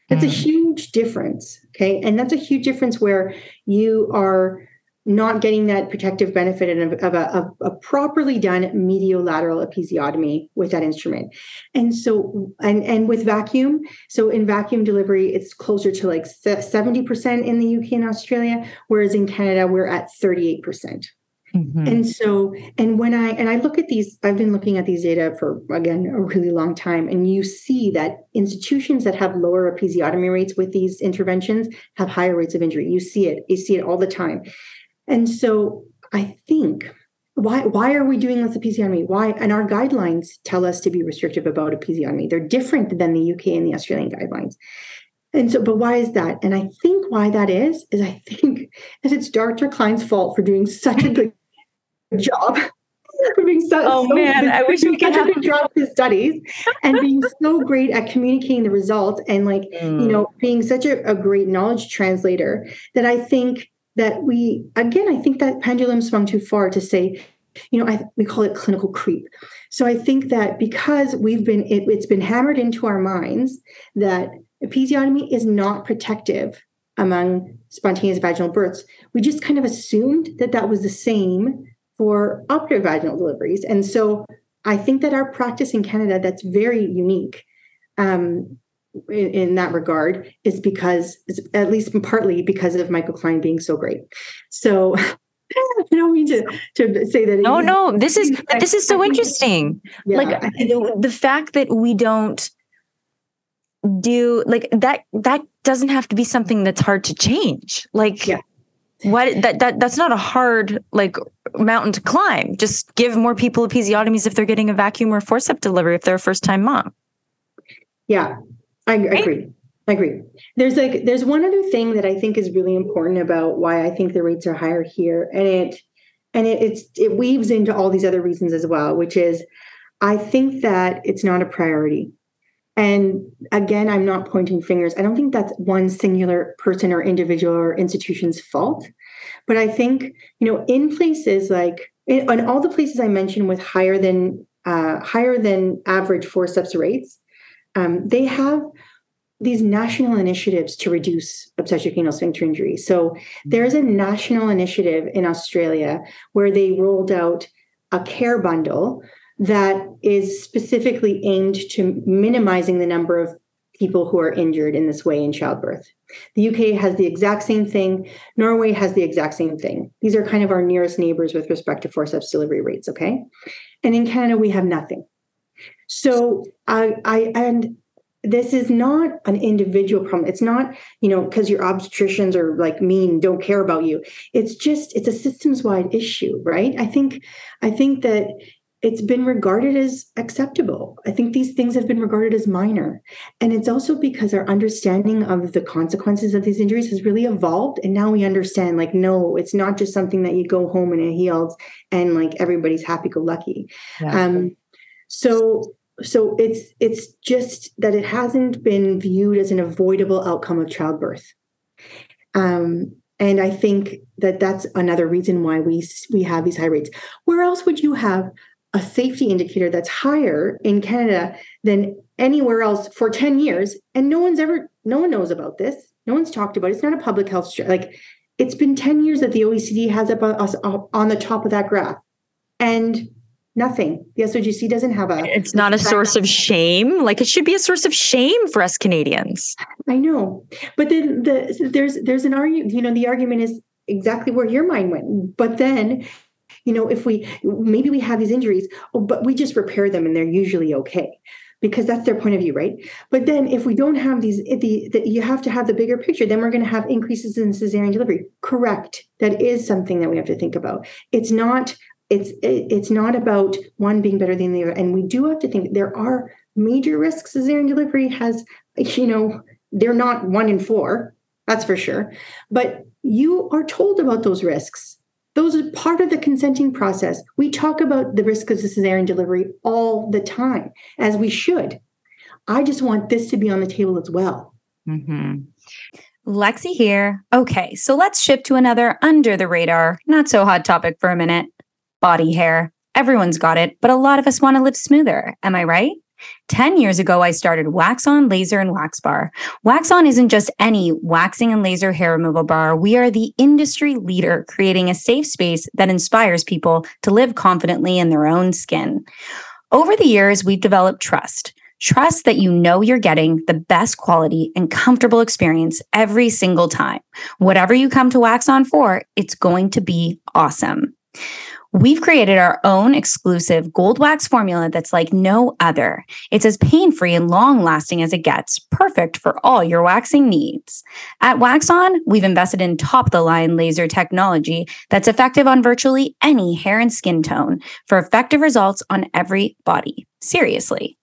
That's a huge difference, okay? And that's a huge difference where you are not getting that protective benefit of a properly done mediolateral episiotomy with that instrument. And so, and with vacuum, so in vacuum delivery, it's closer to like 70% in the UK and Australia, whereas in Canada, we're at 38%. Mm-hmm. And so, and when I look at these, I've been looking at these data for, again, a really long time. And you see that institutions that have lower episiotomy rates with these interventions have higher rates of injury. You see it all the time. And so I think, why are we doing this episiotomy? Why? And our guidelines tell us to be restrictive about episiotomy. They're different than the UK and the Australian guidelines. And so, but why is that? And I think why that is I think that it's Dr. Klein's fault for doing such a good job being so, I wish we could have dropped his studies and being so great at communicating the results and you know, being such a great knowledge translator that I think that we, again, I think that pendulum swung too far to say, you know, we call it clinical creep. So I think that because we've been, it's been hammered into our minds that episiotomy is not protective among spontaneous vaginal births, we just kind of assumed that that was the same for operative vaginal deliveries. And so I think that our practice in Canada that's very unique in that regard is because, at least partly because of Michael Klein being so great. So I don't mean to say that. No, this is so interesting. Yeah, like the fact that we don't do like that doesn't have to be something that's hard to change. Like, yeah. What that's not a hard mountain to climb. Just give more people episiotomies if they're getting a vacuum or forceps delivery if they're a first-time mom. Yeah, I agree. There's one other thing that I think is really important about why I think the rates are higher here, and it weaves into all these other reasons as well, which is I think that it's not a priority. And again, I'm not pointing fingers. I don't think that's one singular person or individual or institution's fault. But I think, you know, in places like, in all the places I mentioned with higher than average forceps rates, they have these national initiatives to reduce obstetric anal sphincter injury. So there is a national initiative in Australia where they rolled out a care bundle that is specifically aimed to minimizing the number of people who are injured in this way in childbirth. The UK has the exact same thing. Norway has the exact same thing. These are kind of our nearest neighbors with respect to forceps delivery rates, okay? And in Canada, we have nothing. So and this is not an individual problem. It's not, you know, because your obstetricians are mean, don't care about you. It's just, it's a systems-wide issue, right? I think that it's been regarded as acceptable. I think these things have been regarded as minor. And it's also because our understanding of the consequences of these injuries has really evolved. And now we understand, no, it's not just something that you go home and it heals and everybody's happy-go-lucky. Yeah. So it's just that it hasn't been viewed as an avoidable outcome of childbirth. And I think that that's another reason why we have these high rates. Where else would you have a safety indicator that's higher in Canada than anywhere else for 10 years? And no one knows about this. No one's talked about it. It's not a public health, it's been 10 years that the OECD has us on the top of that graph. And nothing. The SOGC doesn't have it's not a source of shame. It should be a source of shame for us Canadians. I know. But then there's an argument, the argument is exactly where your mind went. But then, if maybe we have these injuries, but we just repair them and they're usually okay. Because that's their point of view, right? But then if we don't have these, you have to have the bigger picture, then we're going to have increases in cesarean delivery. Correct. That is something that we have to think about. It's not about one being better than the other. And we do have to think there are major risks. Cesarean delivery has, they're not 1 in 4. That's for sure. But you are told about those risks. Those are part of the consenting process. We talk about the risk of the cesarean delivery all the time, as we should. I just want this to be on the table as well. Mm-hmm. Lexi here. Okay, so let's shift to another under the radar, not so hot topic for a minute. Body hair. Everyone's got it, but a lot of us want to live smoother. Am I right? 10 years ago, I started Wax On Laser and Wax Bar. Wax On isn't just any waxing and laser hair removal bar. We are the industry leader, creating a safe space that inspires people to live confidently in their own skin. Over the years, we've developed trust. Trust that you're getting the best quality and comfortable experience every single time. Whatever you come to Wax On for, it's going to be awesome. We've created our own exclusive gold wax formula that's like no other. It's as pain-free and long-lasting as it gets, perfect for all your waxing needs. At Wax On, we've invested in top-of-the-line laser technology that's effective on virtually any hair and skin tone for effective results on every body. Seriously.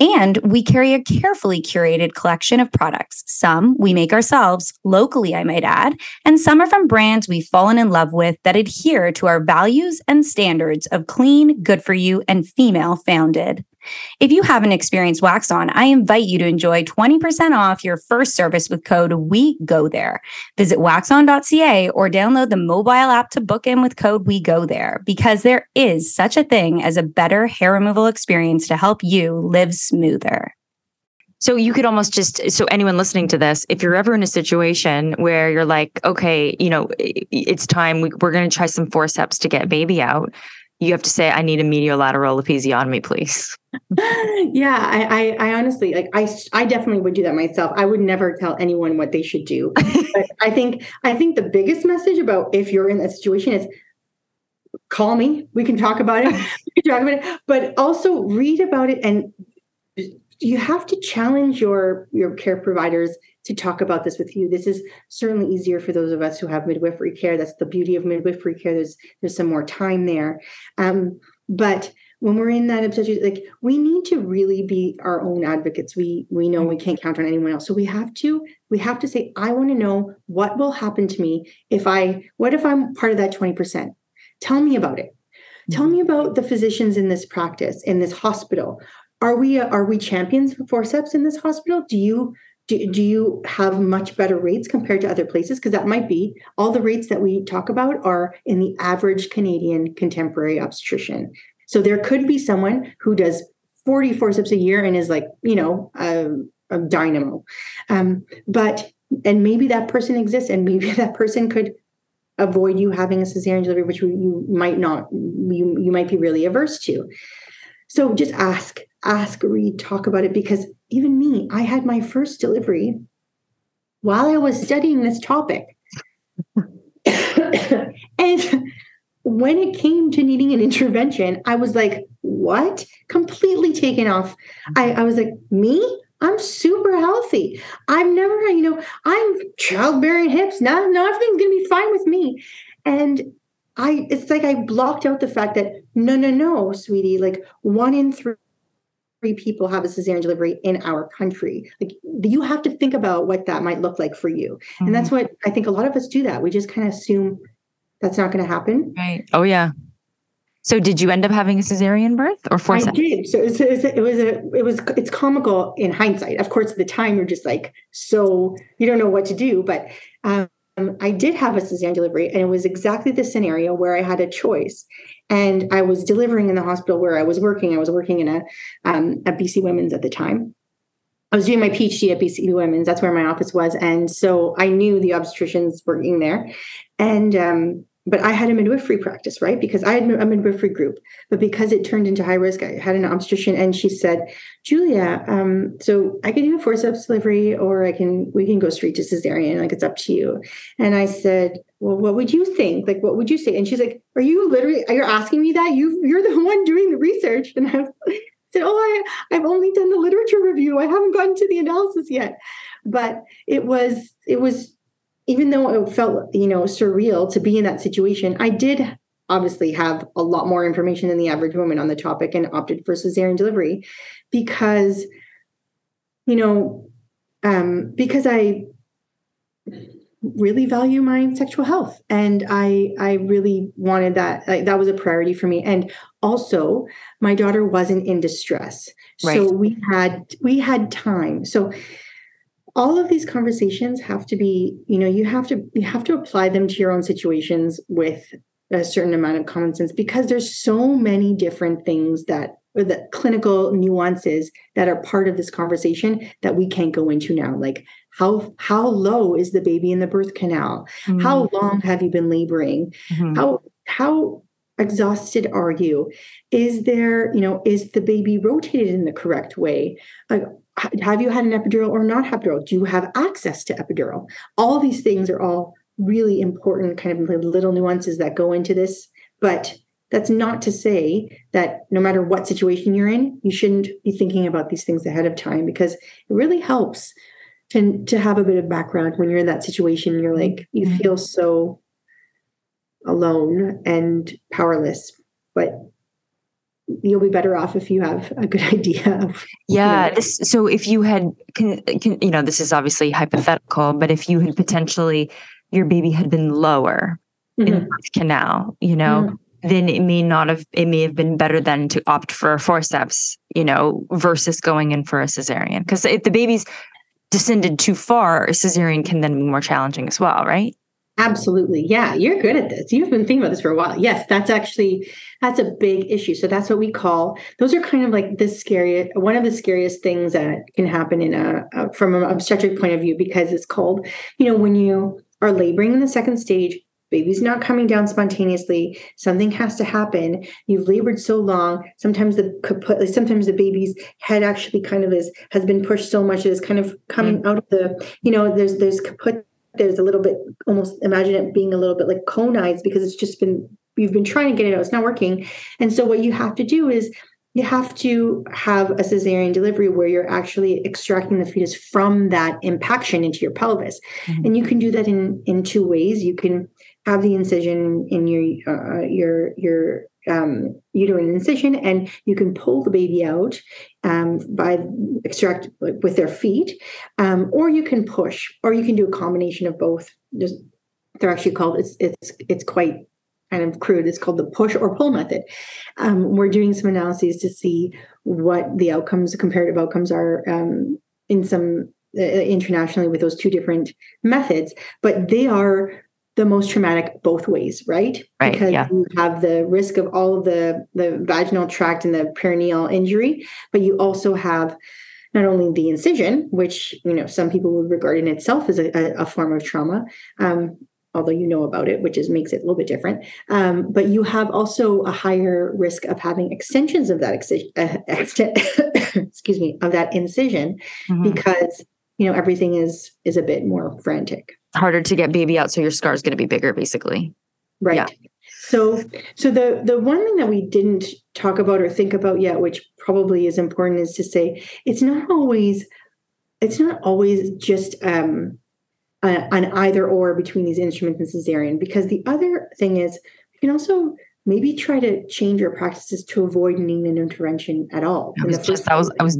And we carry a carefully curated collection of products. Some we make ourselves, locally I might add, and some are from brands we've fallen in love with that adhere to our values and standards of clean, good for you, and female founded. If you haven't experienced Wax On, I invite you to enjoy 20% off your first service with code WEGOTHERE. Visit WaxOn.ca or download the mobile app to book in with code WEGOTHERE, because there is such a thing as a better hair removal experience to help you live smoother. So you could almost just, so anyone listening to this, if you're ever in a situation where you're like, okay, you know, it's time, we're going to try some forceps to get baby out, you have to say, I need a medial-lateral episiotomy, please. Yeah, I honestly, like, I definitely would do that myself. I would never tell anyone what they should do. But I think the biggest message about if you're in that situation is call me. We can talk about it. But also read about it, and you have to challenge your care providers to talk about this with you. This is certainly easier for those of us who have midwifery care. That's the beauty of midwifery care. There's some more time there. But when we're in that obstetric, like, we need to really be our own advocates. We know we can't count on anyone else. So we have to say, I want to know what will happen to me what if I'm part of that 20%? Tell me about it. Tell me about the physicians in this practice, in this hospital. Are we champions for forceps in this hospital? Do you have much better rates compared to other places? Because that might be, all the rates that we talk about are in the average Canadian contemporary obstetrician. So there could be someone who does 40 forceps a year and is like, you know, a dynamo. And maybe that person exists, and maybe that person could avoid you having a cesarean delivery, which you might not, you might be really averse to. So just ask, read, talk about it, because even me, I had my first delivery while I was studying this topic. And when it came to needing an intervention, I was like, what? Completely taken off. I was like, me? I'm super healthy. I've never, you know, I'm childbearing hips. Now everything's going to be fine with me. And it's like I blocked out the fact that no, sweetie, like 1 in 3 people have a cesarean delivery in our country. Like, you have to think about what that might look like for you. Mm-hmm. And that's what I think a lot of us do, that we just kind of assume that's not going to happen. Right. Oh yeah. So did you end up having a cesarean birth or forceps? I did. So it's comical in hindsight. Of course, at the time you're just like, so you don't know what to do, but, I did have a cesarean delivery, and it was exactly the scenario where I had a choice, and I was delivering in the hospital where I was working. I was working in a BC Women's at the time. I was doing my PhD at BC Women's. That's where my office was. And so I knew the obstetricians working there, and, but I had a midwifery practice, right? Because I had a midwifery group, but because it turned into high risk, I had an obstetrician, and she said, Julia, so I can do a forceps delivery, or we can go straight to cesarean. Like, it's up to you. And I said, well, what would you think? Like, what would you say? And she's like, you're asking me that? You're the one doing the research. And I said, oh, I've only done the literature review. I haven't gotten to the analysis yet. But it was, even though it felt, you know, surreal to be in that situation, I did obviously have a lot more information than the average woman on the topic, and opted for cesarean delivery because, you know, because I really value my sexual health, and I really wanted that. Like, that was a priority for me. And also, my daughter wasn't in distress. Right. So we had time. So all of these conversations have to be, you know, you have to apply them to your own situations with a certain amount of common sense, because there's so many different things or the clinical nuances that are part of this conversation that we can't go into now. Like, how low is the baby in the birth canal? Mm-hmm. How long have you been laboring? Mm-hmm. How exhausted are you? Is there, you know, is the baby rotated in the correct way? Like, have you had an epidural or not epidural? Do you have access to epidural? All these things are all really important kind of little nuances that go into this. But that's not to say that no matter what situation you're in, you shouldn't be thinking about these things ahead of time, because it really helps to have a bit of background when you're in that situation. You're like, you feel so alone and powerless, but you'll be better off if you have a good idea of, yeah. You know. So if you had, this is obviously hypothetical, but if you had potentially, your baby had been lower mm-hmm. in the birth canal, mm-hmm. then it may have been better than to opt for forceps, versus going in for a cesarean. Because if the baby's descended too far, a cesarean can then be more challenging as well, right? Absolutely. Yeah. You're good at this. You've been thinking about this for a while. Yes. That's a big issue. So that's what we call, those are kind of like one of the scariest things that can happen in from an obstetric point of view, because it's called, when you are laboring in the second stage, baby's not coming down spontaneously. Something has to happen. You've labored so long. Sometimes the baby's head actually kind of has been pushed so much that it's kind of coming out of the, there's kaput. There's a little bit, almost imagine it being a little bit like cone-eyes, because it's just been, you've been trying to get it out. It's not working. And so what you have to do is you have to have a cesarean delivery where you're actually extracting the fetus from that impaction into your pelvis. Mm-hmm. And you can do that in two ways. You can have the incision in your uterine incision, and you can pull the baby out by extract with their feet, or you can push, or you can do a combination of both. They're actually called, it's quite kind of crude, it's called the push or pull method. We're doing some analyses to see what the comparative outcomes are in some internationally with those two different methods, but they are the most traumatic both ways, right? Because you have the risk of all of the vaginal tract and the perineal injury, but you also have not only the incision, which, some people would regard in itself as a form of trauma, although about it, which makes it a little bit different. But you have also a higher risk of having extensions of that of that incision, mm-hmm. because, everything is a bit more frantic. Harder to get baby out, so your scar is going to be bigger, basically. Right. Yeah. So the one thing that we didn't talk about or think about yet, which probably is important, is to say it's not always just an either or between these instruments and cesarean, because the other thing is you can also maybe try to change your practices to avoid needing an intervention at all. I was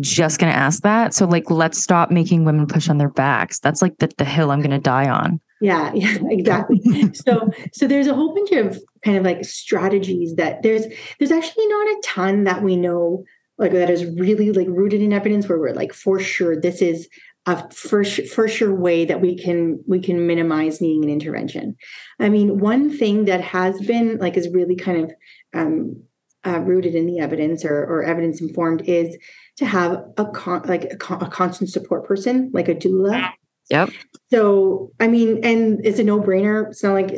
just going to ask that. So let's stop making women push on their backs. That's like the hill I'm going to die on. Yeah, exactly. So there's a whole bunch of kind of like strategies that there's actually not a ton that we know, like that is really like rooted in evidence where we're like, for sure, this is a for sure way that we can minimize needing an intervention. I mean, one thing that has been is really kind of rooted in the evidence or evidence informed is to have a constant support person, like a doula. Yep. So, and it's a no-brainer. It's not like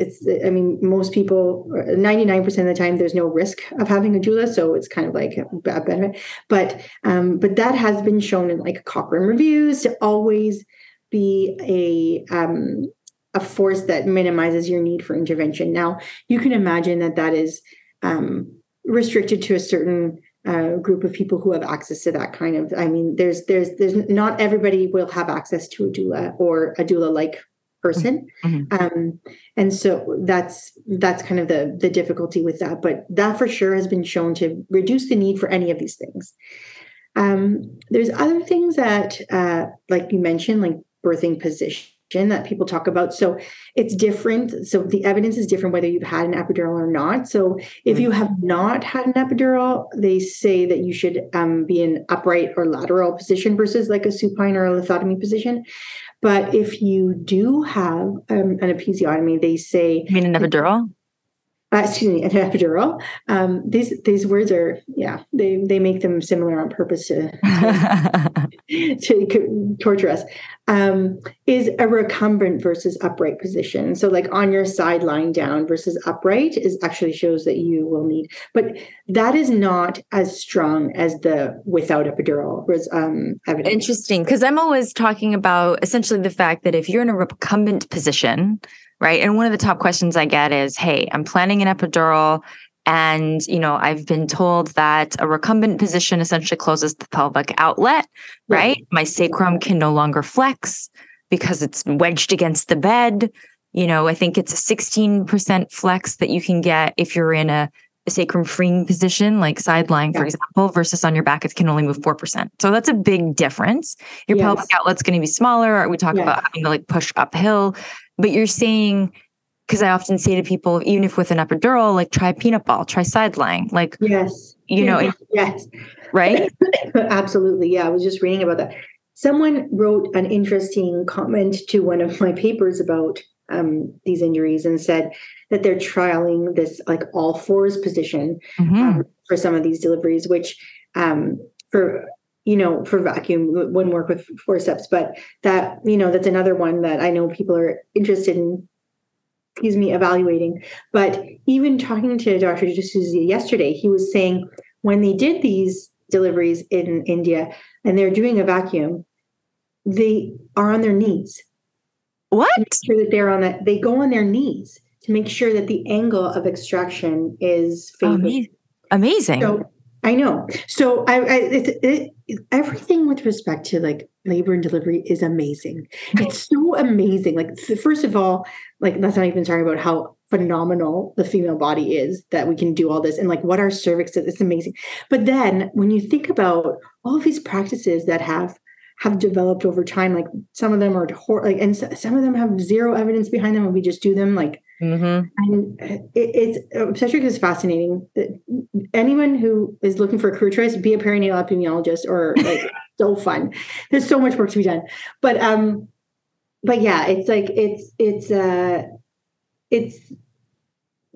most people, 99% of the time, there's no risk of having a doula. So it's kind of like a benefit. But that has been shown in Cochrane reviews to always be a force that minimizes your need for intervention. Now, you can imagine that is restricted to a certain group of people who have access to that kind of, there's not everybody will have access to a doula or a doula-like person. Mm-hmm. And so that's kind of the difficulty with that, but that for sure has been shown to reduce the need for any of these things. There's other things that, you mentioned, like birthing position that people talk about. So it's different. So the evidence is different whether you've had an epidural or not. So if you have not had an epidural, they say that you should be in upright or lateral position versus a supine or a lithotomy position. But if you do have an episiotomy, they say... You mean an epidural? An epidural. These words are, they make them similar on purpose to torture us, is a recumbent versus upright position. So on your side lying down versus upright is actually shows that you will need, but that is not as strong as the without epidural evidence. Interesting. Cause I'm always talking about essentially the fact that if you're in a recumbent position, right? And one of the top questions I get is, hey, I'm planning an epidural and, I've been told that a recumbent position essentially closes the pelvic outlet, right? My sacrum can no longer flex because it's wedged against the bed. I think it's a 16% flex that you can get if you're in a sacrum freeing position, like sideline, for example, versus on your back, it can only move 4%. So that's a big difference. Your pelvic outlet's going to be smaller. Or we talk about having to like push uphill, but you're saying, because I often say to people, even if with an epidural, like try peanut ball, try sideline, like, you know, right? Absolutely. Yeah. I was just reading about that. Someone wrote an interesting comment to one of my papers about these injuries and said that they're trialing this like all fours position for some of these deliveries, which for, you know, for vacuum wouldn't work with forceps, but that, you know, that's another one that I know people are interested in, evaluating. But even talking to Dr. D'Souza yesterday, he was saying when they did these deliveries in India and they're doing a vacuum, they are on their knees. What? Make sure that they're on that. They go on their knees to make sure that the angle of extraction is favorable. Amazing. So, I know. So I everything with respect to like labor and delivery is amazing. It's so amazing. Like, first of all, like let's not even talk about how phenomenal the female body is that we can do all this and like what our cervix is. It's amazing. But then when you think about all of these practices that have developed over time, like some of them are like, and some of them have zero evidence behind them and we just do them like, and it's obstetrics is fascinating. Anyone who is looking for a career choice, be a perinatal epidemiologist or like so fun. There's so much work to be done, but yeah, it's like, it's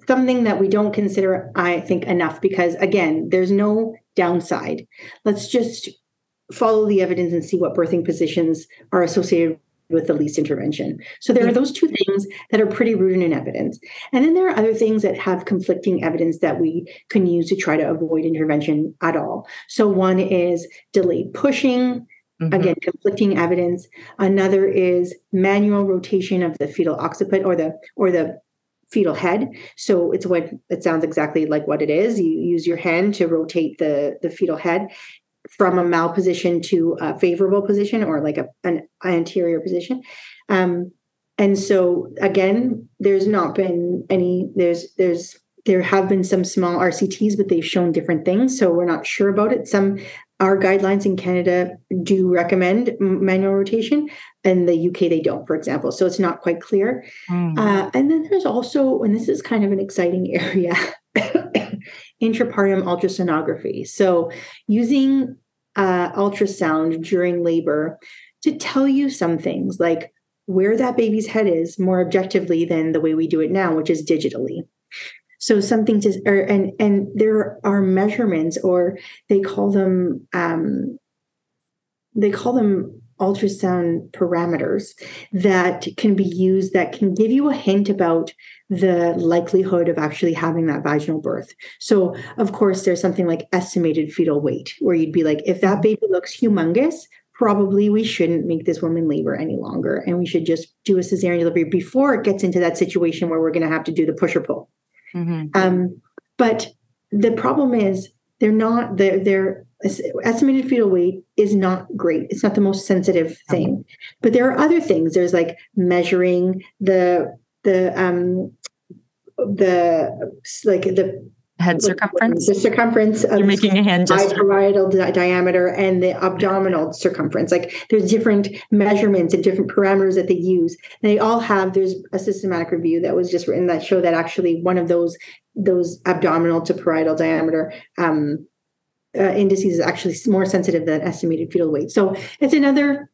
something that we don't consider, I think, enough because again, there's no downside. Let's just follow the evidence and see what birthing positions are associated with the least intervention. So there are those two things that are pretty rooted in evidence. And then there are other things that have conflicting evidence that we can use to try to avoid intervention at all. So one is delayed pushing, again, conflicting evidence. Another is manual rotation of the fetal occiput or the fetal head. So it's what it sounds exactly like what it is. You use your hand to rotate the fetal head from a malposition to a favorable position or like an anterior position. And so again, there's not been any, there have been some small RCTs, but they've shown different things. So we're not sure about it. Our guidelines in Canada do recommend manual rotation, and the UK, they don't, for example. So it's not quite clear. And then there's also, and this is kind of an exciting area, intrapartum ultrasonography. So using ultrasound during labor to tell you some things like where that baby's head is more objectively than the way we do it now, which is digitally. So something to, and there are measurements, or they call them ultrasound parameters that can be used that can give you a hint about the likelihood of actually having that vaginal birth. So of course there's something like estimated fetal weight, where you'd be like, if that baby looks humongous, probably we shouldn't make this woman labor any longer. And we should just do a cesarean delivery before it gets into that situation where we're going to have to do the push or pull. But the problem is their estimated fetal weight is not great. It's not the most sensitive thing, but there are other things. There's like measuring the head circumference, the circumference of you're making a hand gesture, parietal diameter, and the abdominal circumference. Like there's different measurements and different parameters that they use. And they all have, there's a systematic review that was just written that showed that actually one of those abdominal to parietal diameter, indices is actually more sensitive than estimated fetal weight. So it's another,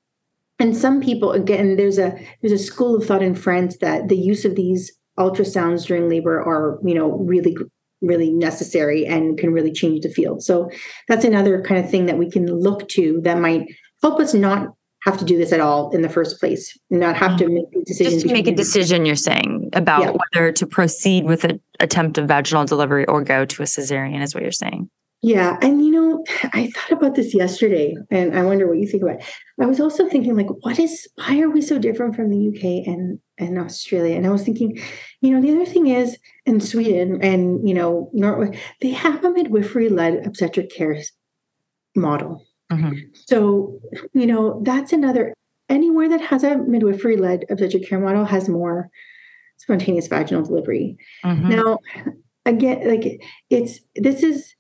and some people, again, there's a school of thought in France that the use of these ultrasounds during labor are, you know, really, really necessary and can really change the field. So that's another kind of thing that we can look to that might help us not have to do this at all in the first place, not have to make the decision. Just to make a decision, you're saying, about whether to proceed with an attempt of vaginal delivery or go to a cesarean is what you're saying. Yeah. And, you know, I thought about this yesterday and I wonder what you think about it. I was also thinking like, why are we so different from the UK and Australia? And I was thinking, you know, the other thing is in Sweden and, you know, Norway, they have a midwifery led obstetric care model. So, you know, that's anywhere that has a midwifery led obstetric care model has more spontaneous vaginal delivery. Now, again, like this is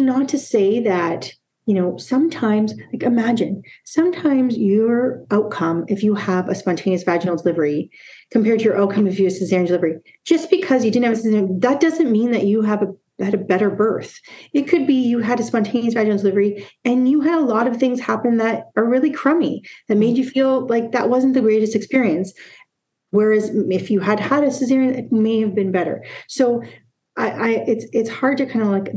not to say that, you know, sometimes, like imagine, sometimes your outcome, if you have a spontaneous vaginal delivery compared to your outcome if you have a cesarean delivery, just because you didn't have a cesarean, that doesn't mean that you have had a better birth. It could be you had a spontaneous vaginal delivery and you had a lot of things happen that are really crummy, that made you feel like that wasn't the greatest experience. Whereas if you had had a cesarean, it may have been better. So it's hard to kind of like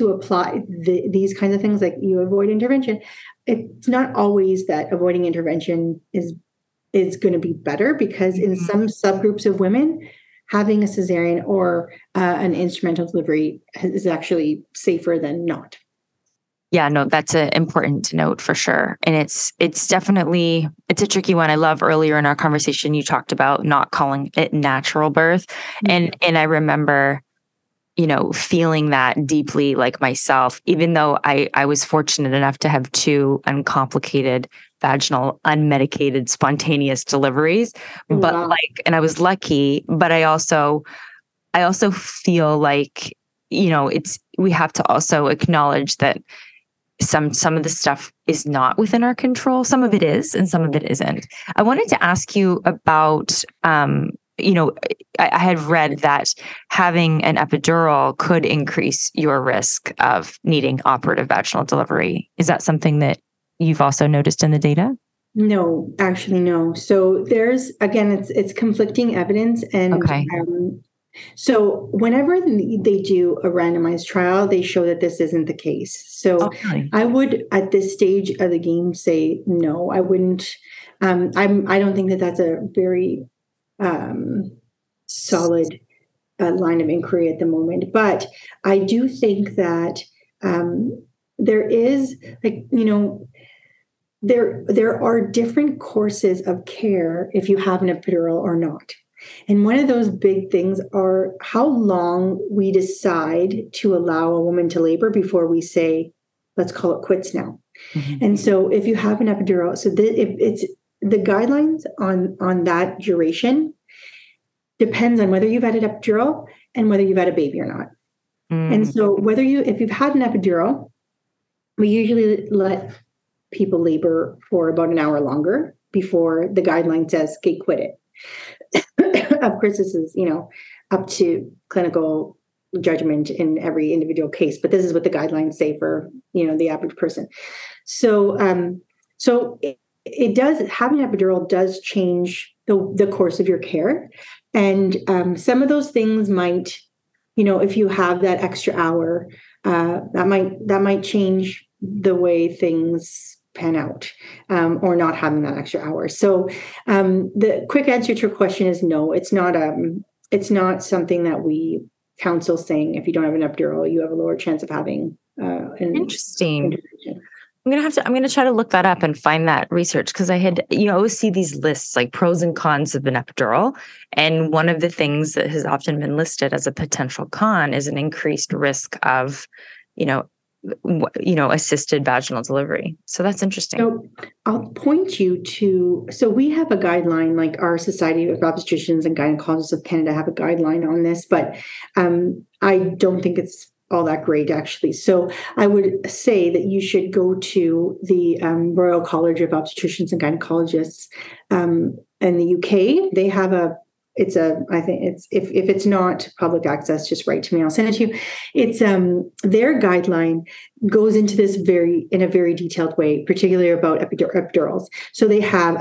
apply these kinds of things, like you avoid intervention. It's not always that avoiding intervention is going to be better, because in some subgroups of women, having a cesarean or an instrumental delivery is actually safer than not. Yeah, no, that's important to note for sure. And it's definitely a tricky one. I love earlier in our conversation, you talked about not calling it natural birth. Mm-hmm. And I remember, you know, feeling that deeply, like myself, even though I was fortunate enough to have two uncomplicated vaginal, unmedicated, spontaneous deliveries. But wow. And I was lucky, but I also feel like, you know, we have to also acknowledge that some of the stuff is not within our control. Some of it is, and some of it isn't. I wanted to ask you about, you know, I had read that having an epidural could increase your risk of needing operative vaginal delivery. Is that something that you've also noticed in the data? No, actually, no. So there's, again, it's conflicting evidence. And okay. So whenever they do a randomized trial, they show that this isn't the case. So okay. I would, at this stage of the game, say no, I wouldn't. I don't think that that's a very solid line of inquiry at the moment. But I do think that there is, like, you know, there are different courses of care if you have an epidural or not. And one of those big things are how long we decide to allow a woman to labor before we say, let's call it quits now. Mm-hmm. And so if you have an epidural, if it's the guidelines on that duration depends on whether you've had an epidural and whether you've had a baby or not. Mm-hmm. And so if you've had an epidural, we usually let people labor for about an hour longer before the guideline says, okay, quit it. Of course, this is, you know, up to clinical judgment in every individual case, but this is what the guidelines say for, you know, the average person. So, it does, having an epidural does change the course of your care. And some of those things might, you know, if you have that extra hour, that might change the way things pan out, or not having that extra hour. So the quick answer to your question is no, it's not something that we counsel, saying if you don't have an epidural, you have a lower chance of having an interesting intervention. I'm going to try to look that up and find that research. Cause I had, you know, always see these lists like pros and cons of an epidural. And one of the things that has often been listed as a potential con is an increased risk of, you know, assisted vaginal delivery. So that's interesting. So I'll point you to, so we have a guideline, like our Society of Obstetricians and Gynecologists of Canada have a guideline on this, but I don't think it's all that great, actually. So I would say that you should go to the Royal College of Obstetricians and Gynecologists in the UK. They have if it's not public access, just write to me, I'll send it to you. It's their guideline goes into this in a very detailed way, particularly about epidurals. So they have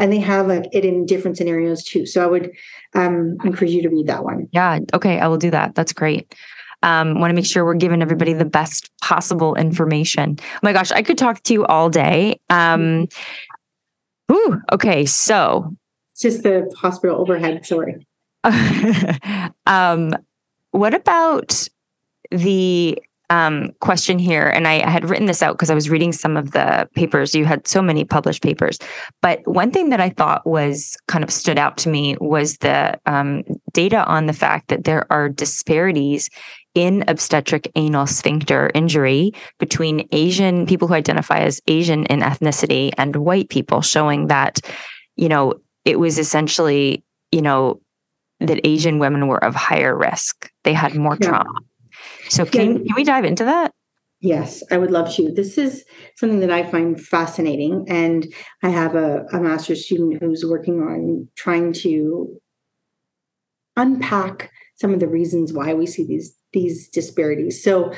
like it in different scenarios too. So I would encourage you to read that one. Yeah. Okay. I will do that. That's great. Want to make sure we're giving everybody the best possible information. Oh my gosh. I could talk to you all day. Okay. So it's just the hospital overhead. Sorry. What about the question here? And I had written this out because I was reading some of the papers. You had so many published papers, but one thing that I thought was kind of stood out to me was the data on the fact that there are disparities in obstetric anal sphincter injury between Asian people who identify as Asian in ethnicity and white people, showing that, you know, it was essentially, you know, that Asian women were of higher risk. They had more trauma. So can we dive into that? Yes, I would love to. This is something that I find fascinating. And I have a master's student who's working on trying to unpack some of the reasons why we see these disparities. So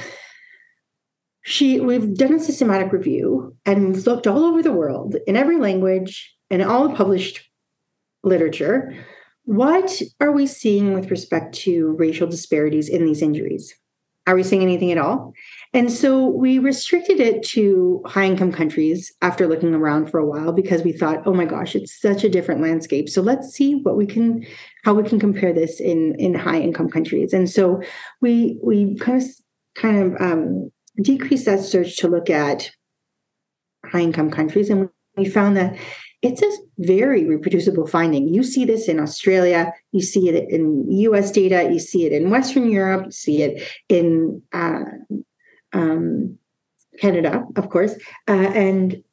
we've done a systematic review and we've looked all over the world in every language and all the published literature. What are we seeing with respect to racial disparities in these injuries? Are we seeing anything at all? And so we restricted it to high-income countries after looking around for a while, because we thought, oh my gosh, it's such a different landscape. So let's see how we can compare this in high-income countries. And so we kind of decreased that search to look at high-income countries, and we found that it's a very reproducible finding. You see this in Australia, you see it in US data, you see it in Western Europe, you see it in Canada, of course. And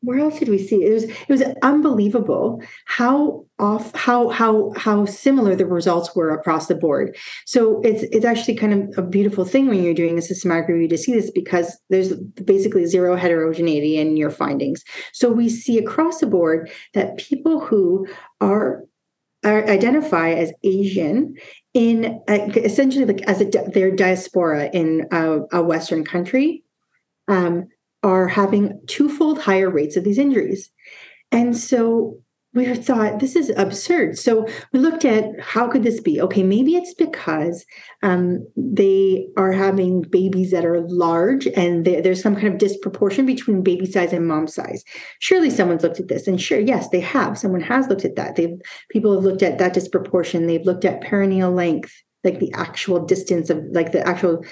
where else did we see it? It was unbelievable how similar the results were across the board. So it's actually kind of a beautiful thing when you're doing a systematic review to see this, because there's basically zero heterogeneity in your findings. So we see across the board that people who identify as Asian in essentially like as their diaspora in a Western country are having twofold higher rates of these injuries. And so we thought, this is absurd. So we looked at how could this be? Okay, maybe it's because they are having babies that are large and there's some kind of disproportion between baby size and mom size. Surely someone's looked at this. And sure, yes, they have. Someone has looked at that. People have looked at that disproportion. They've looked at perineal length, like the actual distance of, like the actual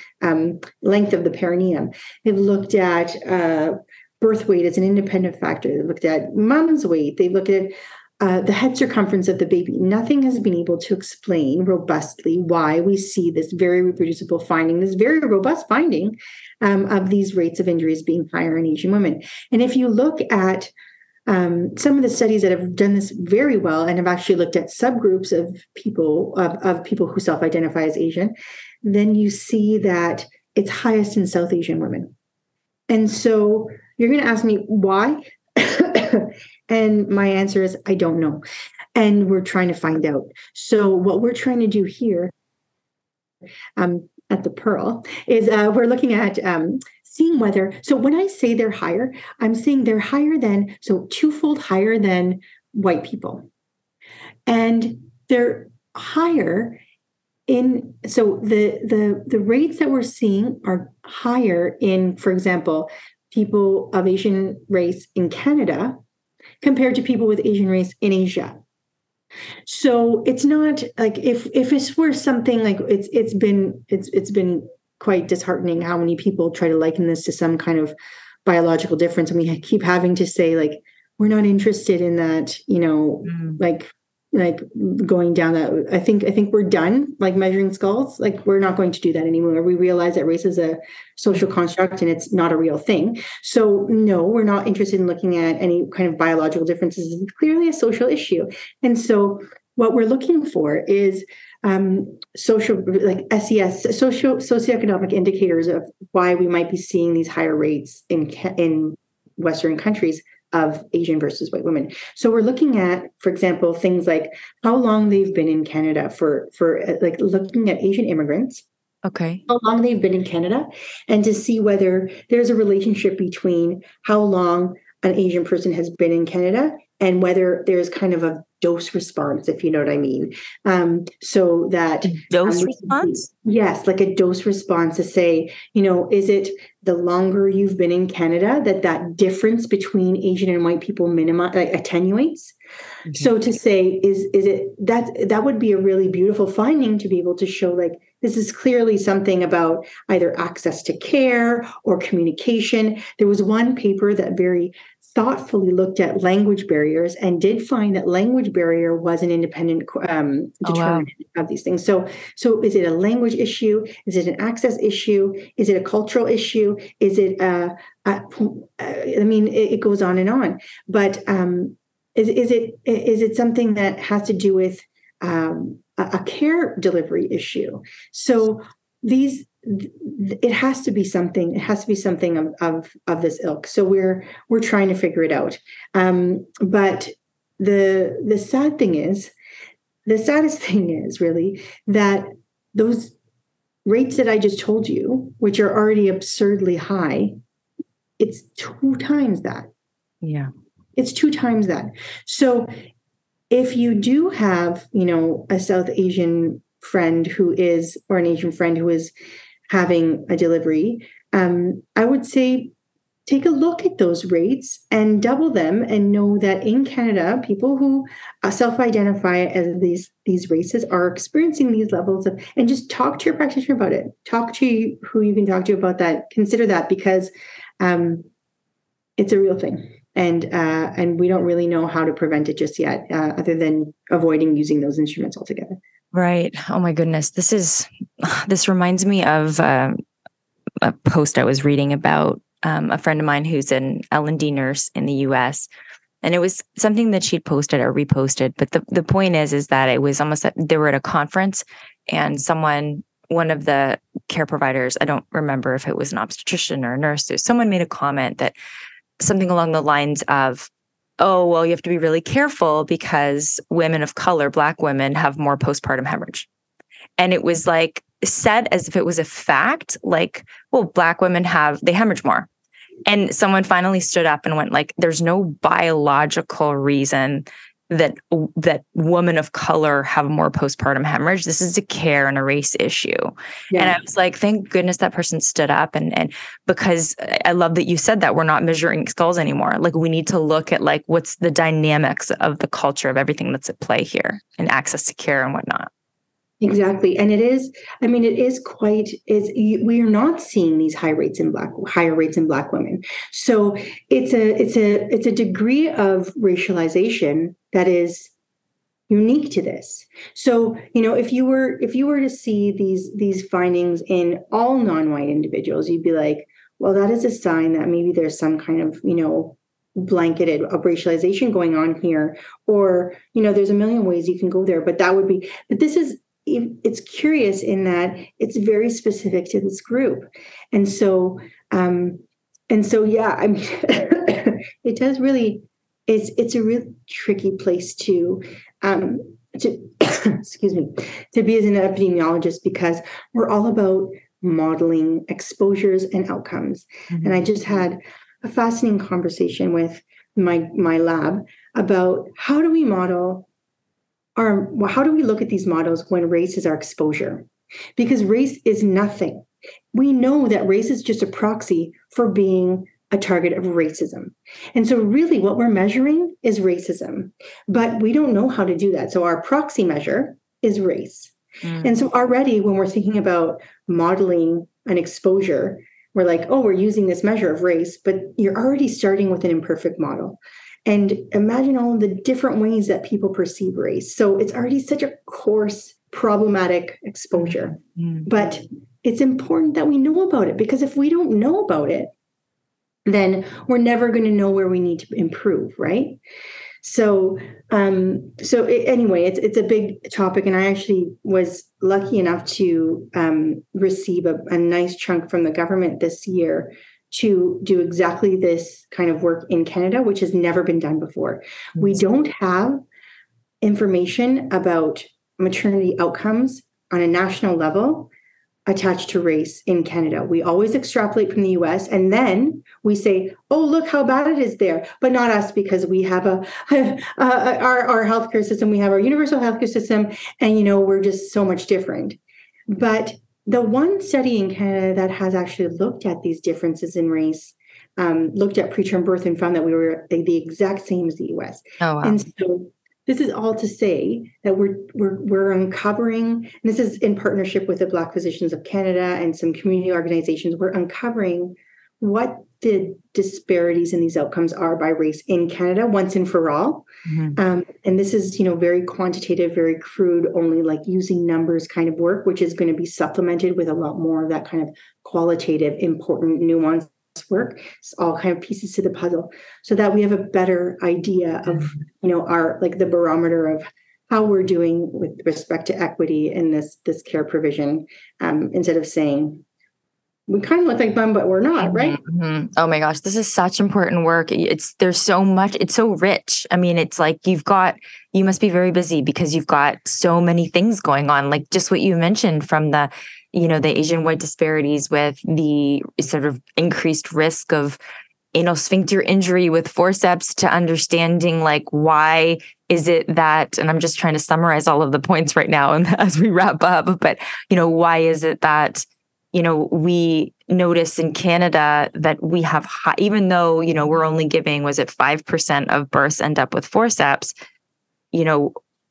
length of the perineum. They've looked at birth weight as an independent factor. They looked at mom's weight. They looked at the head circumference of the baby. Nothing has been able to explain robustly why we see this very reproducible finding, this very robust finding of these rates of injuries being higher in Asian women. And if you look at some of the studies that have done this very well and have actually looked at subgroups of people, of people who self-identify as Asian, then you see that it's highest in South Asian women. And so you're going to ask me why? And my answer is, I don't know. And we're trying to find out. So what we're trying to do here at the Pearl is we're looking at seeing whether, so when I say they're higher, I'm saying they're higher than, so twofold higher than white people. And they're higher in, so the rates that we're seeing are higher in, for example, people of Asian race in Canada compared to people with Asian race in Asia. So it's not like if this were something like it's been quite disheartening how many people try to liken this to some kind of biological difference, and we keep having to say like we're not interested in that, you know, like going down that. I think we're done like measuring skulls. Like we're not going to do that anymore. We realize that race is a social construct and it's not a real thing. So no, we're not interested in looking at any kind of biological differences. It's clearly a social issue. And so what we're looking for is social, like SES, socioeconomic indicators of why we might be seeing these higher rates in Western countries of Asian versus white women. So we're looking at, for example, things like how long they've been in Canada for like looking at Asian immigrants. Okay. How long they've been in Canada, and to see whether there's a relationship between how long an Asian person has been in Canada and whether there's kind of a dose response, if you know what I mean. So that dose response? Yes, like a dose response to say, you know, is it the longer you've been in Canada that difference between Asian and white people attenuates? Mm-hmm. So to say, is it that would be a really beautiful finding to be able to show like, this is clearly something about either access to care or communication. There was one paper that very thoughtfully looked at language barriers and did find that language barrier was an independent determinant of these things. So is it a language issue? Is it an access issue? Is it a cultural issue? Is it I mean, it goes on and on. But is it something that has to do with a care delivery issue? So it has to be something. It has to be something of this ilk. So we're trying to figure it out. But the saddest thing is really that those rates that I just told you, which are already absurdly high, it's 2 times that. Yeah. It's 2 times that. So if you do have, a South Asian friend or an Asian friend who is having a delivery, I would say take a look at those rates and double them, and know that in Canada, people who self-identify as these races are experiencing these levels of, and just talk to your practitioner about it. Talk to who you can talk to about that. Consider that, because it's a real thing. And we don't really know how to prevent it just yet, other than avoiding using those instruments altogether. Right. Oh my goodness. This reminds me of a post I was reading about a friend of mine who's an L&D nurse in the US, and it was something that she'd posted or reposted. But the point is that it was almost they were at a conference, and one of the care providers, I don't remember if it was an obstetrician or a nurse, someone made a comment that something along the lines of, oh, well, you have to be really careful because women of color, Black women, have more postpartum hemorrhage. And it was like said as if it was a fact, like, well, Black women they hemorrhage more. And someone finally stood up and went like, there's no biological reason that women of color have more postpartum hemorrhage. This is a care and a race issue. Yeah. And I was like, thank goodness that person stood up. And because I love that you said that we're not measuring skulls anymore. Like, we need to look at like, what's the dynamics of the culture of everything that's at play here and access to care and whatnot. Exactly. And we are not seeing these higher rates in Black women. So it's a degree of racialization that is unique to this. So, if you were to see these findings in all non-white individuals, you'd be like, well, that is a sign that maybe there's some kind of, blanketed of racialization going on here, or, there's a million ways you can go there, but it's curious in that it's very specific to this group. And so, it does really, it's a really tricky place to excuse me, to be as an epidemiologist, because we're all about modeling exposures and outcomes. Mm-hmm. And I just had a fascinating conversation with my lab about how do we look at these models when race is our exposure? Because race is nothing. We know that race is just a proxy for being a target of racism. And so really what we're measuring is racism, but we don't know how to do that. So our proxy measure is race. Mm. And so already when we're thinking about modeling an exposure, we're like, oh, we're using this measure of race, but you're already starting with an imperfect model. And imagine all the different ways that people perceive race. So it's already such a coarse, problematic exposure. Mm-hmm. But it's important that we know about it, because if we don't know about it, then we're never going to know where we need to improve, right? So, it's a big topic, and I actually was lucky enough to receive a nice chunk from the government this year to do exactly this kind of work in Canada, which has never been done before. We don't have information about maternity outcomes on a national level attached to race in Canada. We always extrapolate from the US, and then we say, oh, look how bad it is there, but not us, because we have our healthcare system, we have our universal healthcare system, and we're just so much different. But the one study in Canada that has actually looked at these differences in race, looked at preterm birth and found that we were the exact same as the US. Oh, wow. And so this is all to say that we're uncovering, and this is in partnership with the Black Physicians of Canada and some community organizations, we're uncovering what the disparities in these outcomes are by race in Canada once and for all. Mm-hmm. And this is, very quantitative, very crude, only like using numbers kind of work, which is going to be supplemented with a lot more of that kind of qualitative, important, nuanced work. It's all kind of pieces to the puzzle so that we have a better idea of, our, like the barometer of how we're doing with respect to equity in this care provision, instead of saying, we kind of look like them, but we're not, right? Mm-hmm. Oh my gosh, this is such important work. There's so much, it's so rich. I mean, it's like you must be very busy because you've got so many things going on, like just what you mentioned from the, the Asian white disparities with the sort of increased risk of anal sphincter injury with forceps to understanding like why is it that, and I'm just trying to summarize all of the points right now and as we wrap up, but why is it that we notice in Canada that we have high, even though, we're only giving, 5% of births end up with forceps,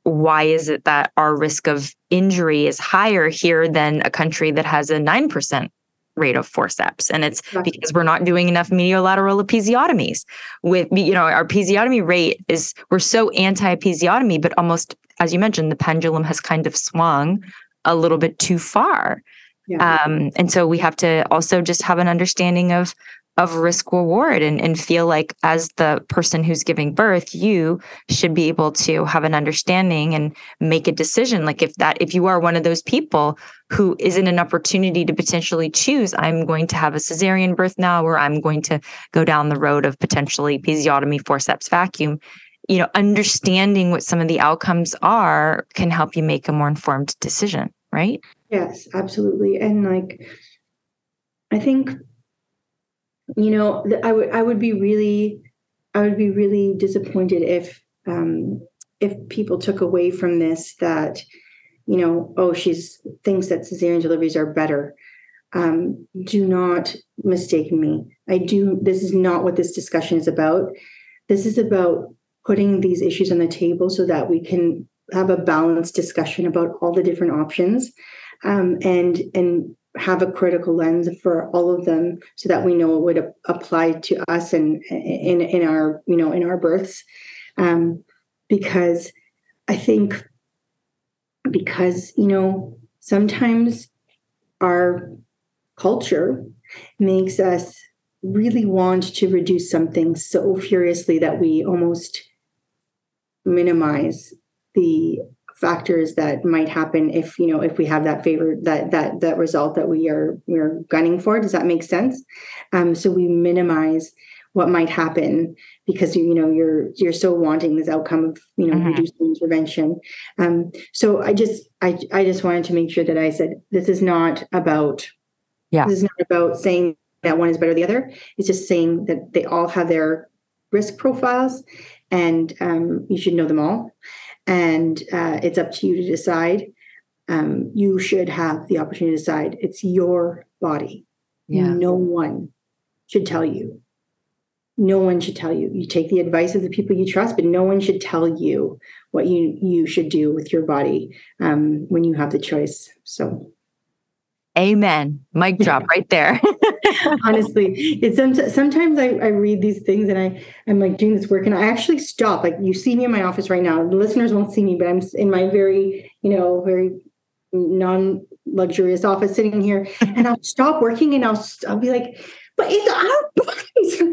why is it that our risk of injury is higher here than a country that has a 9% rate of forceps? And it's because we're not doing enough mediolateral episiotomies. With, our episiotomy rate is, we're so anti-episiotomy, but almost, as you mentioned, the pendulum has kind of swung a little bit too far. Yeah. And so we have to also just have an understanding of risk reward and feel like as the person who's giving birth, you should be able to have an understanding and make a decision. Like if you are one of those people who isn't an opportunity to potentially choose, I'm going to have a cesarean birth now, or I'm going to go down the road of potentially episiotomy, forceps, vacuum, understanding what some of the outcomes are can help you make a more informed decision, right? Yes, absolutely. And I think, I would be really disappointed if people took away from this that, she thinks that cesarean deliveries are better. Do not mistake me. This is not what this discussion is about. This is about putting these issues on the table so that we can have a balanced discussion about all the different options. And have a critical lens for all of them, so that we know it would apply to us and in our in our births, because I think sometimes our culture makes us really want to reduce something so furiously that we almost minimize the factors that might happen if we have that favor, that result that we're gunning for. Does that make sense? So we minimize what might happen because you're so wanting this outcome of reducing intervention. So I just wanted to make sure that I said this is not about saying that one is better than the other. It's just saying that they all have their risk profiles, and you should know them all. And it's up to you to decide. You should have the opportunity to decide. It's your body. Yeah. No one should tell you. No one should tell you. You take the advice of the people you trust, but no one should tell you what you should do with your body when you have the choice. So, amen. Mic drop right there. Honestly, sometimes I read these things and I'm like doing this work and I actually stop. Like you see me in my office right now. The listeners won't see me, but I'm in my very, very non-luxurious office sitting here, and I'll stop working and I'll be like, but it's our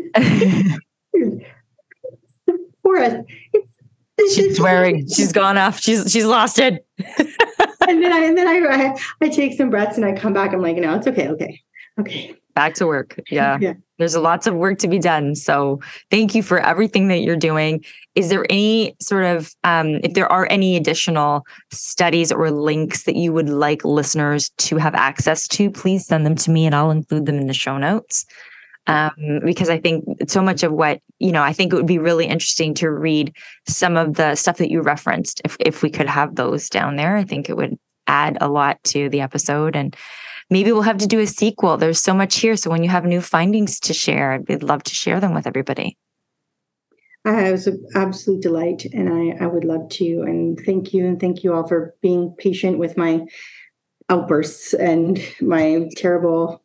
bodies for us. She's swearing. She's gone off. She's lost it. And then I take some breaths and I come back. I'm like, no, it's okay. Okay. Back to work. Yeah. There's lots of work to be done. So thank you for everything that you're doing. Is there any sort of, if there are any additional studies or links that you would like listeners to have access to, please send them to me and I'll include them in the show notes. Because I think so much of what, I think it would be really interesting to read some of the stuff that you referenced. If we could have those down there, I think it would add a lot to the episode, and maybe we'll have to do a sequel. There's so much here. So when you have new findings to share, I'd love to share them with everybody. It was an absolute delight, and I would love to, and thank you all for being patient with my outbursts and my terrible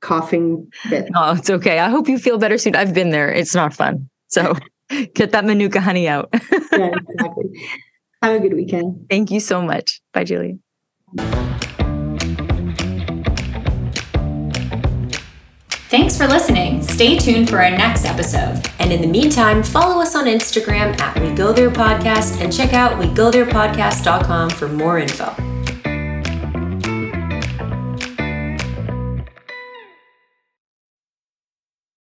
coughing bit. Oh, it's okay. I hope you feel better soon. I've been there. It's not fun. So get that Manuka honey out. Yeah, exactly. Have a good weekend. Thank you so much. Bye, Julie. Thanks for listening. Stay tuned for our next episode. And in the meantime, follow us on Instagram at We Go There Podcast and check out WeGoTherePodcast.com for more info.